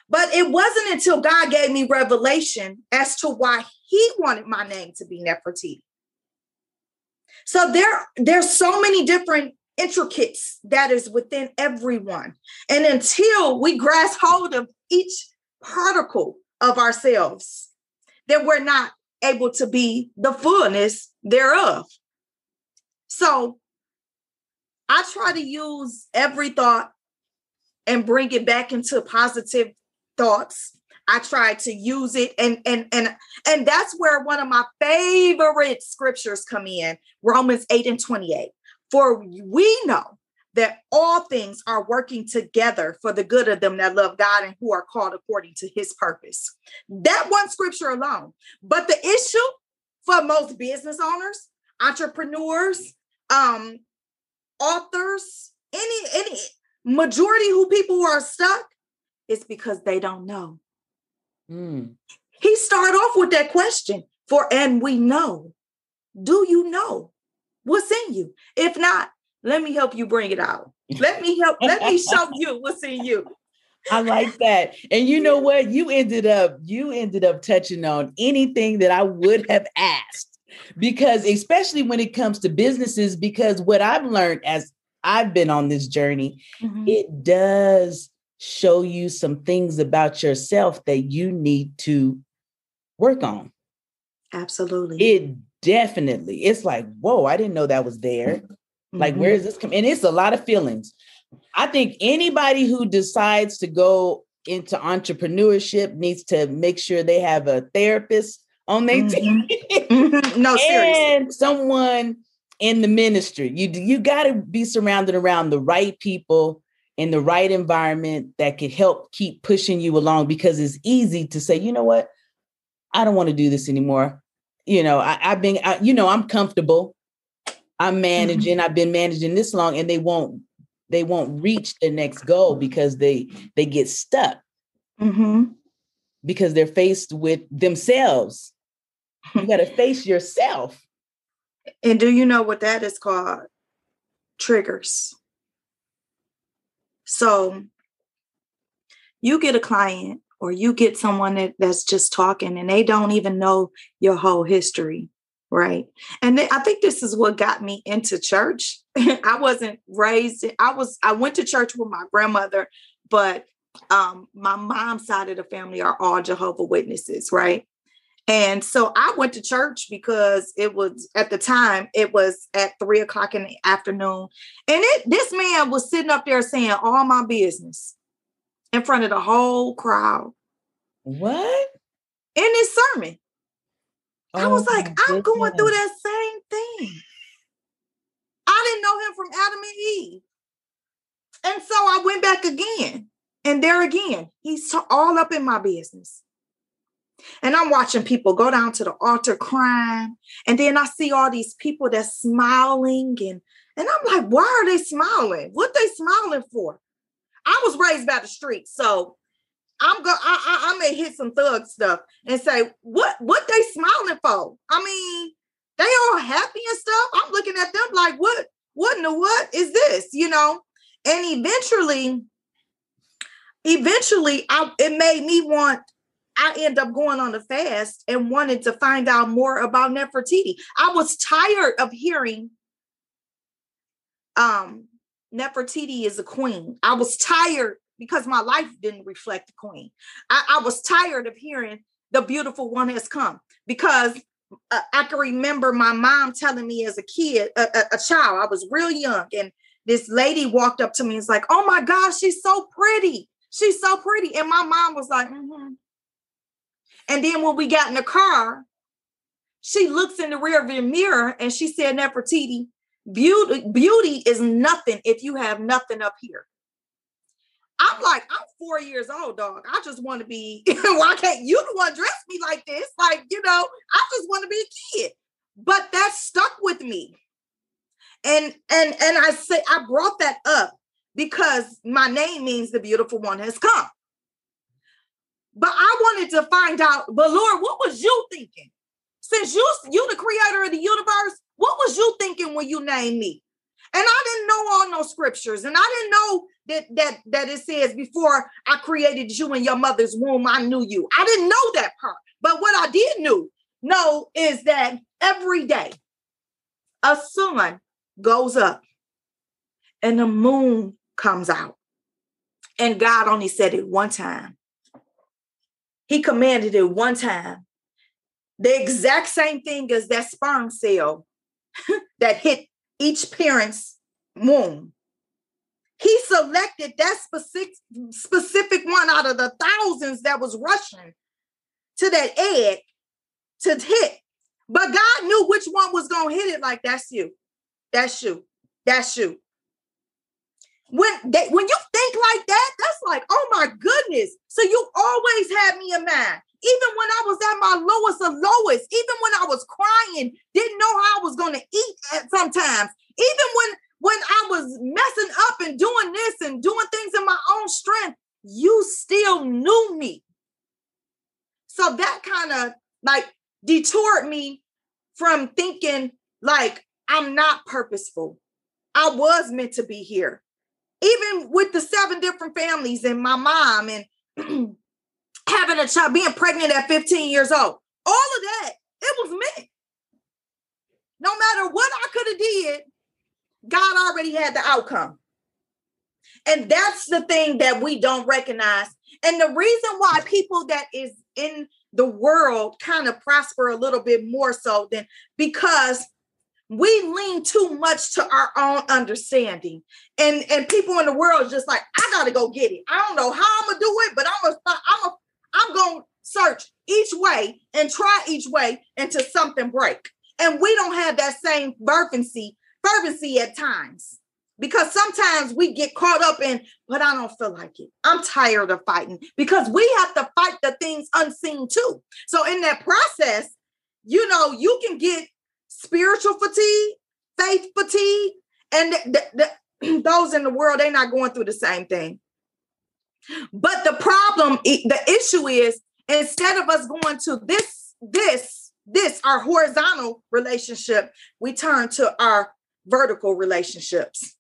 But it wasn't until God gave me revelation as to why he wanted my name to be Nefertiti. So there, there's so many different intricates that is within everyone. And until we grasp hold of each particle of ourselves, then we're not able to be the fullness thereof. So I try to use every thought and bring it back into positive thoughts. I try to use it. And, and, and, and that's where one of my favorite scriptures come in, Romans eight and twenty-eight. For we know that all things are working together for the good of them that love God and who are called according to his purpose. That one scripture alone. But the issue for most business owners, entrepreneurs, um, authors, any, any majority who people who are stuck, it's because they don't know. Mm. He started off with that question for, and we know, do you know what's in you? If not, let me help you bring it out. Let me help. Let me show you what's in you. I like that. And you know what? You ended up, you ended up touching on anything that I would have asked, because especially when it comes to businesses, because what I've learned as I've been on this journey, mm-hmm. it does show you some things about yourself that you need to work on. Absolutely. It definitely, it's like, whoa, I didn't know that was there. Mm-hmm. Like, where is this coming? And it's a lot of feelings. I think anybody who decides to go into entrepreneurship needs to make sure they have a therapist on their mm-hmm. team. Mm-hmm. No, seriously. And someone in the ministry. You, you got to be surrounded around the right people in the right environment that could help keep pushing you along, because it's easy to say, you know what, I don't want to do this anymore. You know, I, I've been, I, you know, I'm comfortable. I'm managing. Mm-hmm. I've been managing this long, and they won't, they won't reach the next goal because they, they get stuck mm-hmm. because they're faced with themselves. You got to face yourself. And do you know what that is called? Triggers. So you get a client or you get someone that, that's just talking and they don't even know your whole history, right? And they, I think this is what got me into church. I wasn't raised, I was, I went to church with my grandmother, but um, my mom's side of the family are all Jehovah's Witnesses, right? And so I went to church because it was at the time, it was at three o'clock in the afternoon. And it, this man was sitting up there saying all my business in front of the whole crowd. What? In his sermon. Oh, I was like, I'm goodness. going through that same thing. I didn't know him from Adam and Eve. And so I went back again. And there again, he's all up in my business. And I'm watching people go down to the altar crying. And then I see all these people that's smiling. And, and I'm like, why are they smiling? What they smiling for? I was raised by the street. So I'm going. I, I may hit some thug stuff and say, what what they smiling for? I mean, they all happy and stuff. I'm looking at them like, what what in the what is this? You know. And eventually, eventually, I, it made me want. I end up going on a fast and wanted to find out more about Nefertiti. I was tired of hearing um, Nefertiti is a queen. I was tired because my life didn't reflect the queen. I, I was tired of hearing the beautiful one has come because uh, I can remember my mom telling me as a kid, a, a, a child, I was real young. And this lady walked up to me and was like, oh my gosh, she's so pretty. She's so pretty. And my mom was like, mm-hmm. And then when we got in the car, she looks in the rearview mirror and she said, Nefertiti, beauty, beauty is nothing if you have nothing up here. I'm like, I'm four years old, dog. I just want to be, why can't you the one dress me like this? Like, you know, I just want to be a kid. But that stuck with me. And and and I say I brought that up because my name means the beautiful one has come. But I wanted to find out, but Lord, what was you thinking? Since you, you the creator of the universe, what was you thinking when you named me? And I didn't know all no scriptures. And I didn't know that, that, that it says before I created you in your mother's womb, I knew you. I didn't know that part. But what I did knew, know is that every day a sun goes up and the moon comes out. And God only said it one time. He commanded it one time. The exact same thing as that sperm cell that hit each parent's womb. He selected that specific, specific one out of the thousands that was rushing to that egg to hit. But God knew which one was going to hit it like, that's you. That's you. That's you. When they, when you think like that, that's like, oh my goodness. So you always had me in mind. Even when I was at my lowest of lowest, even when I was crying, didn't know how I was going to eat at sometimes, even when, when I was messing up and doing this and doing things in my own strength, you still knew me. So that kind of like detoured me from thinking like I'm not purposeful. I was meant to be here. Even with the seven different families and my mom and having a child, being pregnant at fifteen years old, all of that, it was meant. No matter what I could have did, God already had the outcome. And that's the thing that we don't recognize. And the reason why people that is in the world kind of prosper a little bit more so than because we lean too much to our own understanding. And, and people in the world just like, I got to go get it. I don't know how I'm going to do it, but I'm going to I'm a, I'm going to search each way and try each way until something break. And we don't have that same fervency, fervency at times. Because sometimes we get caught up in, but I don't feel like it. I'm tired of fighting. Because we have to fight the things unseen too. So in that process, you know, you can get spiritual fatigue, faith fatigue, and the, the, the, those in the world, they're not going through the same thing. But the problem, the issue is, instead of us going to this, this, this, our horizontal relationship, we turn to our vertical relationships.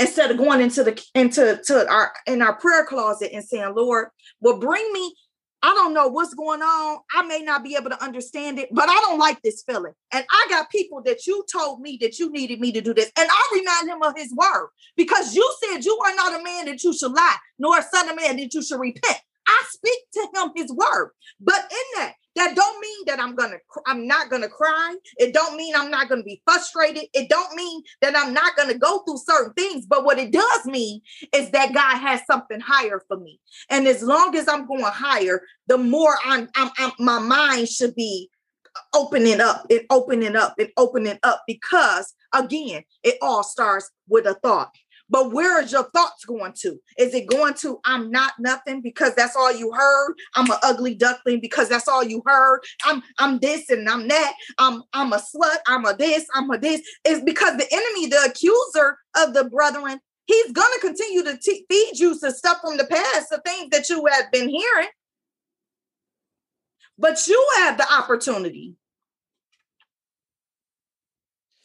Instead of going into the into to our in our prayer closet and saying, Lord, well, bring me. I don't know what's going on. I may not be able to understand it, but I don't like this feeling. And I got people that you told me that you needed me to do this. And I remind him of his word because you said you are not a man that you should lie, nor a son of man that you should repent. I speak to him his word. But in that, that don't mean that I'm going to, I'm not going to cry. It don't mean I'm not going to be frustrated. It don't mean that I'm not going to go through certain things. But what it does mean is that God has something higher for me. And as long as I'm going higher, the more I'm, I'm, I'm my mind should be opening up and opening up and opening up because again, it all starts with a thought. But where is your thoughts going to? Is it going to, I'm not nothing because that's all you heard? I'm an ugly duckling because that's all you heard. I'm I'm this and I'm that. I'm, I'm a slut. I'm a this. I'm a this. It's because the enemy, the accuser of the brethren, He's going to continue to te- feed you some stuff from the past, the things that you have been hearing. But you have the opportunity.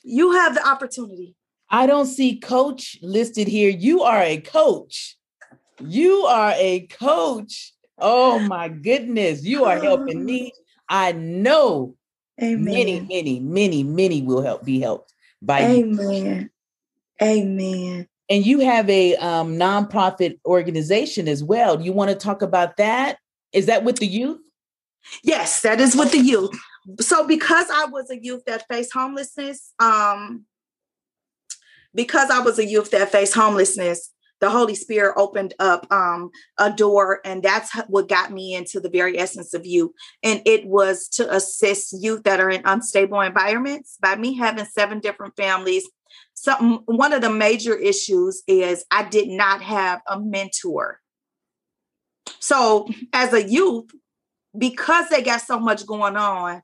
You have the opportunity. I don't see coach listed here. You are a coach. You are a coach. Oh my goodness. You are helping me. I know Amen. many, many, many, many will help be helped by Amen. you. Amen. And you have a um, nonprofit organization as well. You want to talk about that? Is that with the youth? Yes, that is with the youth. So because I was a youth that faced homelessness, um, because I was a youth that faced homelessness, the Holy Spirit opened up um, a door, and that's what got me into The Very Essence of You. And it was to assist youth that are in unstable environments. By me having seven different families, some, one of the major issues is I did not have a mentor. So as a youth, because they got so much going on,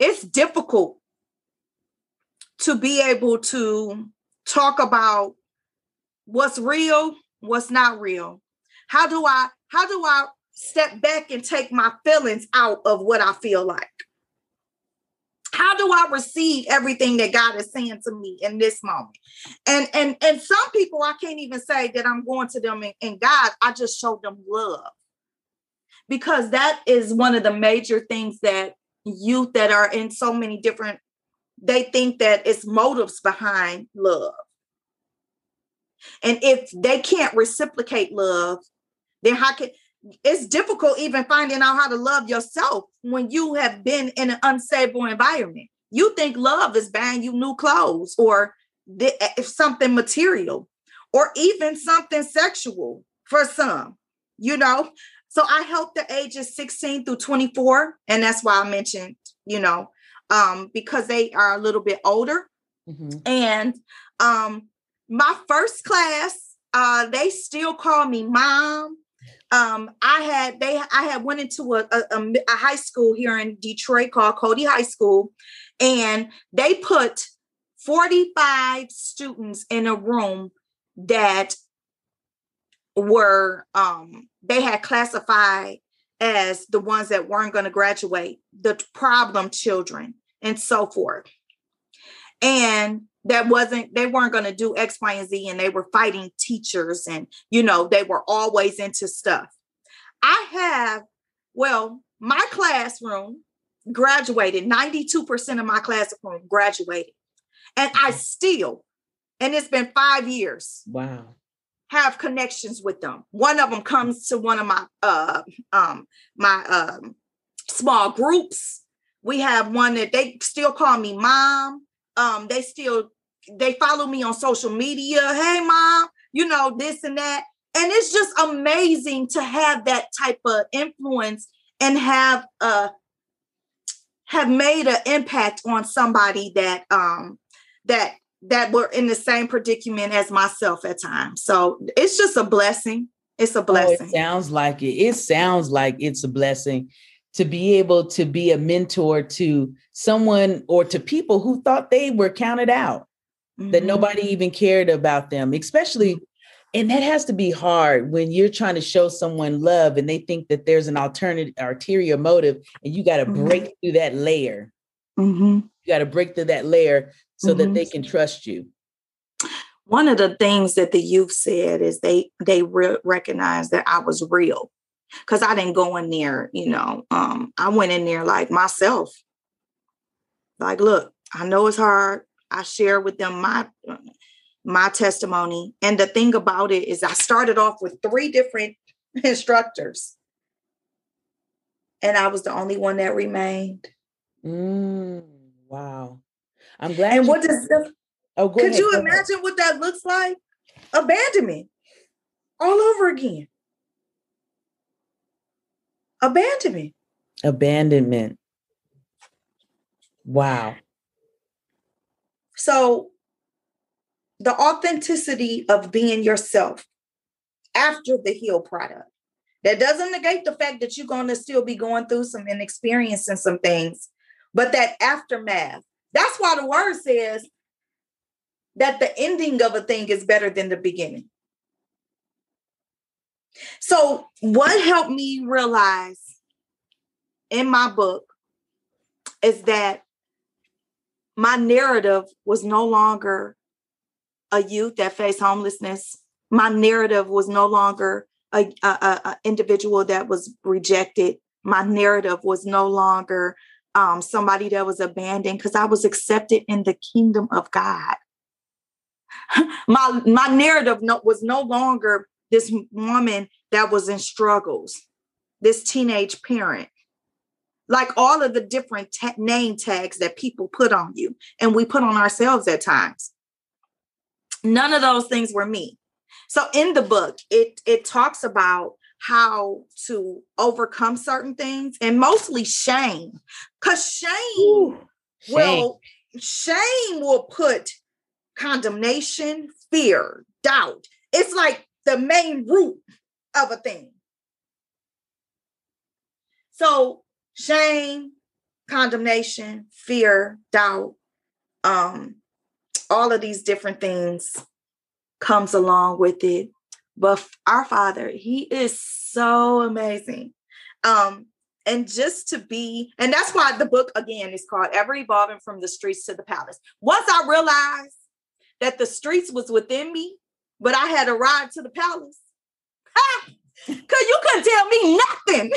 it's difficult to be able to talk about what's real, what's not real. How do I, how do I step back and take my feelings out of what I feel like? How do I receive everything that God is saying to me in this moment? And, and, and some people, I can't even say that I'm going to them in, in God. I just show them love, because that is one of the major things that youth that are in so many different, they think that it's motives behind love. And if they can't reciprocate love, then how can, it's difficult even finding out how to love yourself when you have been in an unstable environment. You think love is buying you new clothes or th- if something material or even something sexual for some, you know. So I helped the ages sixteen through twenty-four. And that's why I mentioned, you know, um, because they are a little bit older. Mm-hmm. And um, my first class, uh, they still call me mom. Um, I had they I had went into a, a, a high school here in Detroit called Cody High School, and they put forty-five students in a room that were um, they had classified as the ones that weren't going to graduate, the problem children, and so forth. And that wasn't, they weren't going to do X, Y, and Z, and they were fighting teachers, and, you know, they were always into stuff. I have, well, my classroom graduated, ninety-two percent of my classroom graduated. And I still, and it's been five years. Wow. Have connections with them. One of them comes to one of my, uh, um, my um, small groups. We have one that they still call me mom. Um, they still, they follow me on social media. Hey, mom, you know, this and that. And it's just amazing to have that type of influence and have, uh, have made an impact on somebody that, um, that, that were in the same predicament as myself at times. So it's just a blessing. It's a blessing. Oh, it sounds like it. It sounds like it's a blessing to be able to be a mentor to someone or to people who thought they were counted out, mm-hmm. that nobody even cared about them, especially. And that has to be hard when you're trying to show someone love and they think that there's an alternative ulterior motive, and you got to mm-hmm. break through that layer. Mm-hmm. You got to break through that layer so mm-hmm. that they can trust you. One of the things that the youth said is they, they re- recognized that I was real. Because I didn't go in there, you know, um, I went in there like myself. Like, look, I know it's hard. I share with them my my testimony. And the thing about it is I started off with three different instructors. And I was the only one that remained. Mm, wow. I'm glad. And what does the, oh, go ahead, could you imagine what that looks like? Abandonment all over again. Abandonment. Abandonment. Wow. So the authenticity of being yourself after the heal product, that doesn't negate the fact that you're going to still be going through some and experiencing some things, but that aftermath, that's why the word says that the ending of a thing is better than the beginning. So what helped me realize in my book is that my narrative was no longer a youth that faced homelessness. My narrative was no longer an individual that was rejected. My narrative was no longer um, somebody that was abandoned, because I was accepted in the kingdom of God. my, my narrative no, was no longer this woman that was in struggles, this teenage parent. Like all of the different ta- name tags that people put on you and we put on ourselves at times. None of those things were me. So in the book, it, it talks about how to overcome certain things and mostly shame. Because shame, Ooh, shame. Will, shame will put condemnation, fear, doubt. It's like the main root of a thing. So shame, condemnation, fear, doubt, um, all of these different things comes along with it. But our Father, he is so amazing. Um, and just to be, and that's why the book, again, is called Ever Evolving from the Streets to the Palace. Once I realized that the streets was within me, but I had arrived to the palace, because you couldn't tell me nothing.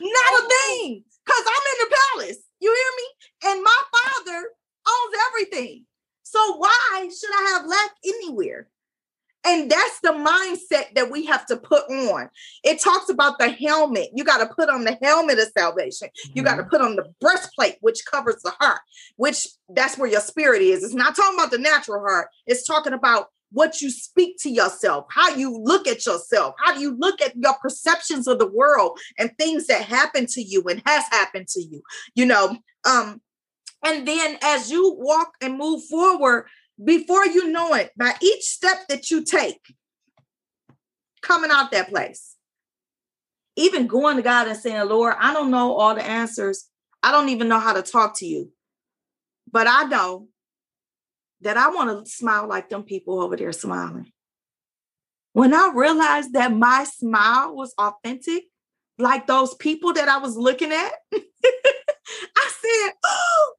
Not a thing, because I'm in the palace. You hear me? And my Father owns everything. So why should I have lack anywhere? And that's the mindset that we have to put on. It talks about the helmet. You got to put on the helmet of salvation. You got to put on the breastplate, which covers the heart, which that's where your spirit is. It's not talking about the natural heart. It's talking about what you speak to yourself, how you look at yourself, how do you look at your perceptions of the world and things that happen to you and has happened to you, you know? Um, and then as you walk and move forward, before you know it, by each step that you take, coming out that place, even going to God and saying, Lord, I don't know all the answers. I don't even know how to talk to you, but I know that I want to smile like them people over there smiling. When I realized that my smile was authentic, like those people that I was looking at, I said, oh,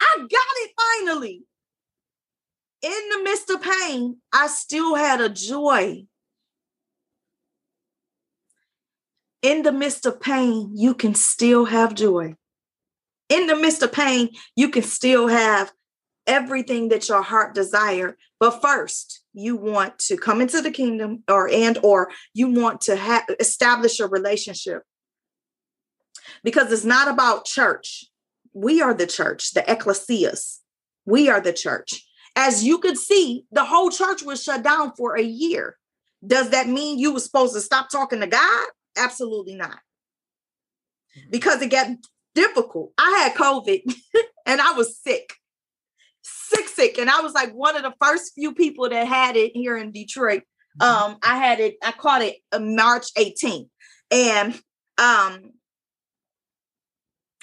I got it finally. In the midst of pain, I still had a joy. In the midst of pain, you can still have joy. In the midst of pain, you can still have everything that your heart desire. But first, you want to come into the kingdom or and or you want to ha- establish a relationship. Because it's not about church. We are the church, the ecclesias. We are the church. As you could see, the whole church was shut down for a year. Does that mean you were supposed to stop talking to God? Absolutely not. Because it got difficult. I had COVID and I was sick. Sick, sick. And I was like one of the first few people that had it here in Detroit. Um, I had it, I caught it on March eighteenth. And um,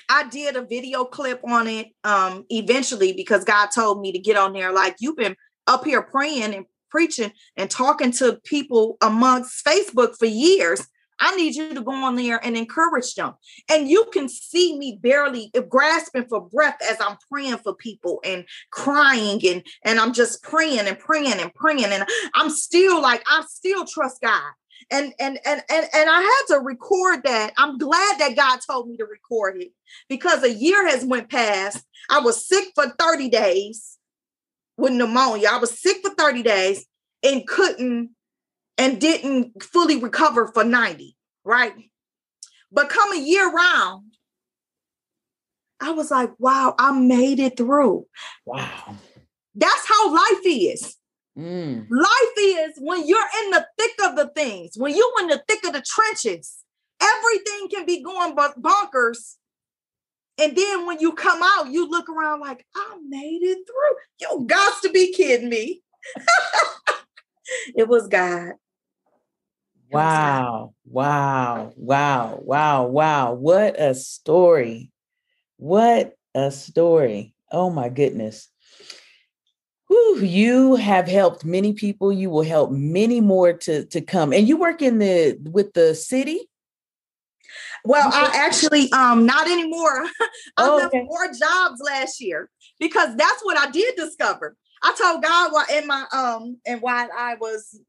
I did a video clip on it um, eventually because God told me to get on there. Like, you've been up here praying and preaching and talking to people amongst Facebook for years. I need you to go on there and encourage them. And you can see me barely grasping for breath as I'm praying for people and crying. And, and I'm just praying and praying and praying. And I'm still like, I still trust God. And, and, and, and, and I had to record that. I'm glad that God told me to record it because a year has went past. I was sick for thirty days with pneumonia. I was sick for thirty days and couldn't and didn't fully recover for ninety, right? But coming year round, I was like, wow, I made it through. Wow. That's how life is. Mm. Life is when you're in the thick of the things, when you're in the thick of the trenches, everything can be going bonkers. And then when you come out, you look around like, I made it through. You got to be kidding me. It was God. Wow. Wow. Wow. Wow. Wow. What a story. What a story. Oh my goodness. Whew, you have helped many people. You will help many more to, to come. And you work in the with the city? Well, I actually, um, not anymore. I left okay. four jobs last year because that's what I did discover. I told God why in my, um, and while I was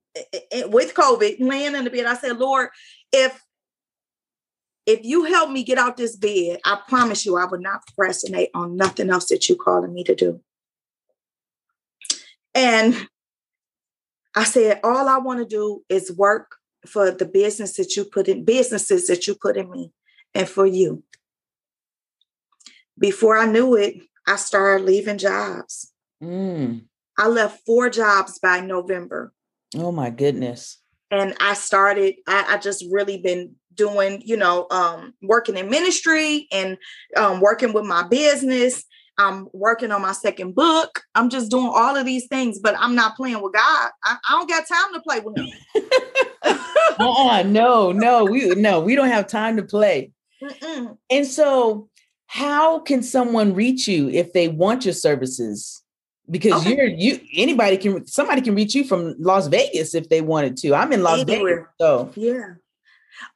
with COVID laying in the bed, I said, Lord, if, if you help me get out this bed, I promise you, I will not procrastinate on nothing else that you're calling me to do. And I said, all I want to do is work for the business that you put in, businesses that you put in me and for you. Before I knew it, I started leaving jobs. Mm. I left four jobs by November. Oh my goodness. And I started, I, I just really been doing, you know, um, working in ministry and um, working with my business. I'm working on my second book. I'm just doing all of these things, but I'm not playing with God. I, I don't got time to play with him. uh-uh, no, no, we no, we don't have time to play. Mm-mm. And so how can someone reach you if they want your services? Because okay. you're you anybody can somebody can reach you from Las Vegas if they wanted to. I'm in Las Anywhere. Vegas. So yeah.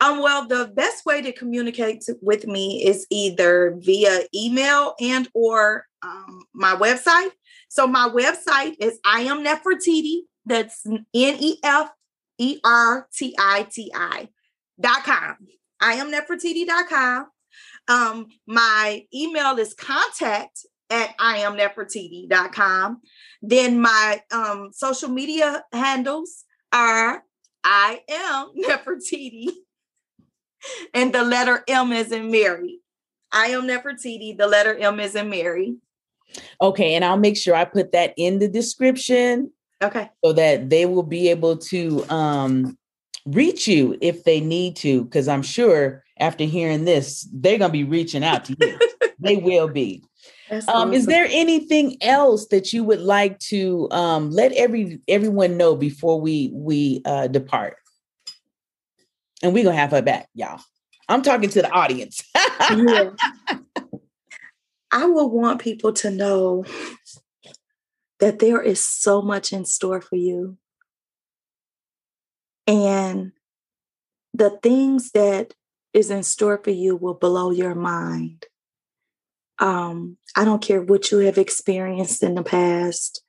Um, well, the best way to communicate with me is either via email and or um, my website. So my website is I am Nefertiti. That's N E F E R T I T I dot com. I am Nefertiti dot com. Um, my email is contact at I am Nefertiti dot com. Then my um, social media handles are I am Nefertiti. And the letter M is in Mary. I am Nefertiti. The letter M is in Mary. Okay. And I'll make sure I put that in the description. Okay. So that they will be able to um, reach you if they need to, because I'm sure after hearing this, they're going to be reaching out to you. They will be. Um, is there anything else that you would like to um, let every everyone know before we, we uh, depart? And we're going to have her back, y'all. I'm talking to the audience. Yeah. I will want people to know that there is so much in store for you. And the things that is in store for you will blow your mind. Um, I don't care what you have experienced in the past,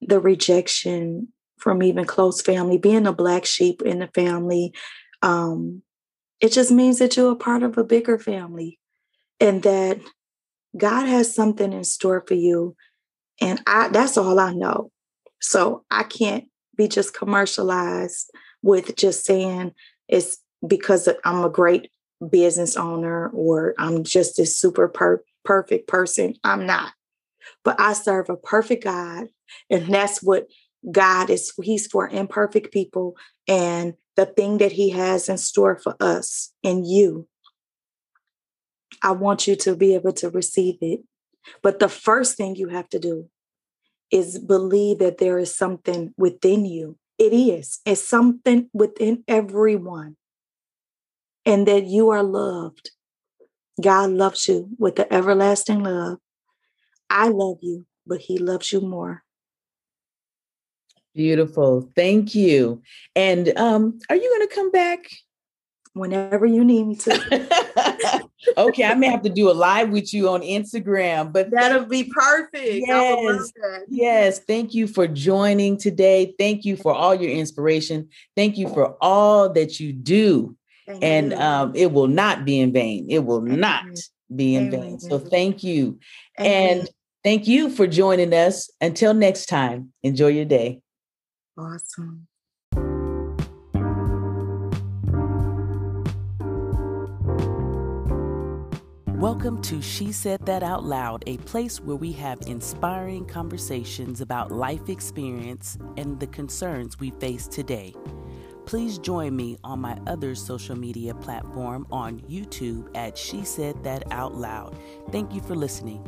the rejection from even close family, being a black sheep in the family. Um, it just means that you're a part of a bigger family and that God has something in store for you. And I, that's all I know. So I can't be just commercialized with just saying it's because I'm a great business owner or I'm just this super per- perfect person. I'm not, but I serve a perfect God. And that's what God is, he's for imperfect people and the thing that he has in store for us and you. I want you to be able to receive it. But the first thing you have to do is believe that there is something within you. It is. It's something within everyone. And that you are loved. God loves you with the everlasting love. I love you, but he loves you more. Beautiful. Thank you. And um, are you going to come back? Whenever you need me to. Okay. I may have to do a live with you on Instagram, but that'll be perfect. Yes. Yes. Thank you for joining today. Thank you for all your inspiration. Thank you for all that you do. Thank and you. Um, it will not be in vain. It will thank not you. Be in thank vain. You. So thank you. Thank and you. Thank you for joining us. Until next time, enjoy your day. Awesome. Welcome to She Said That Out Loud, a place where we have inspiring conversations about life experience and the concerns we face today. Please join me on my other social media platform on YouTube at She Said That Out Loud. Thank you for listening.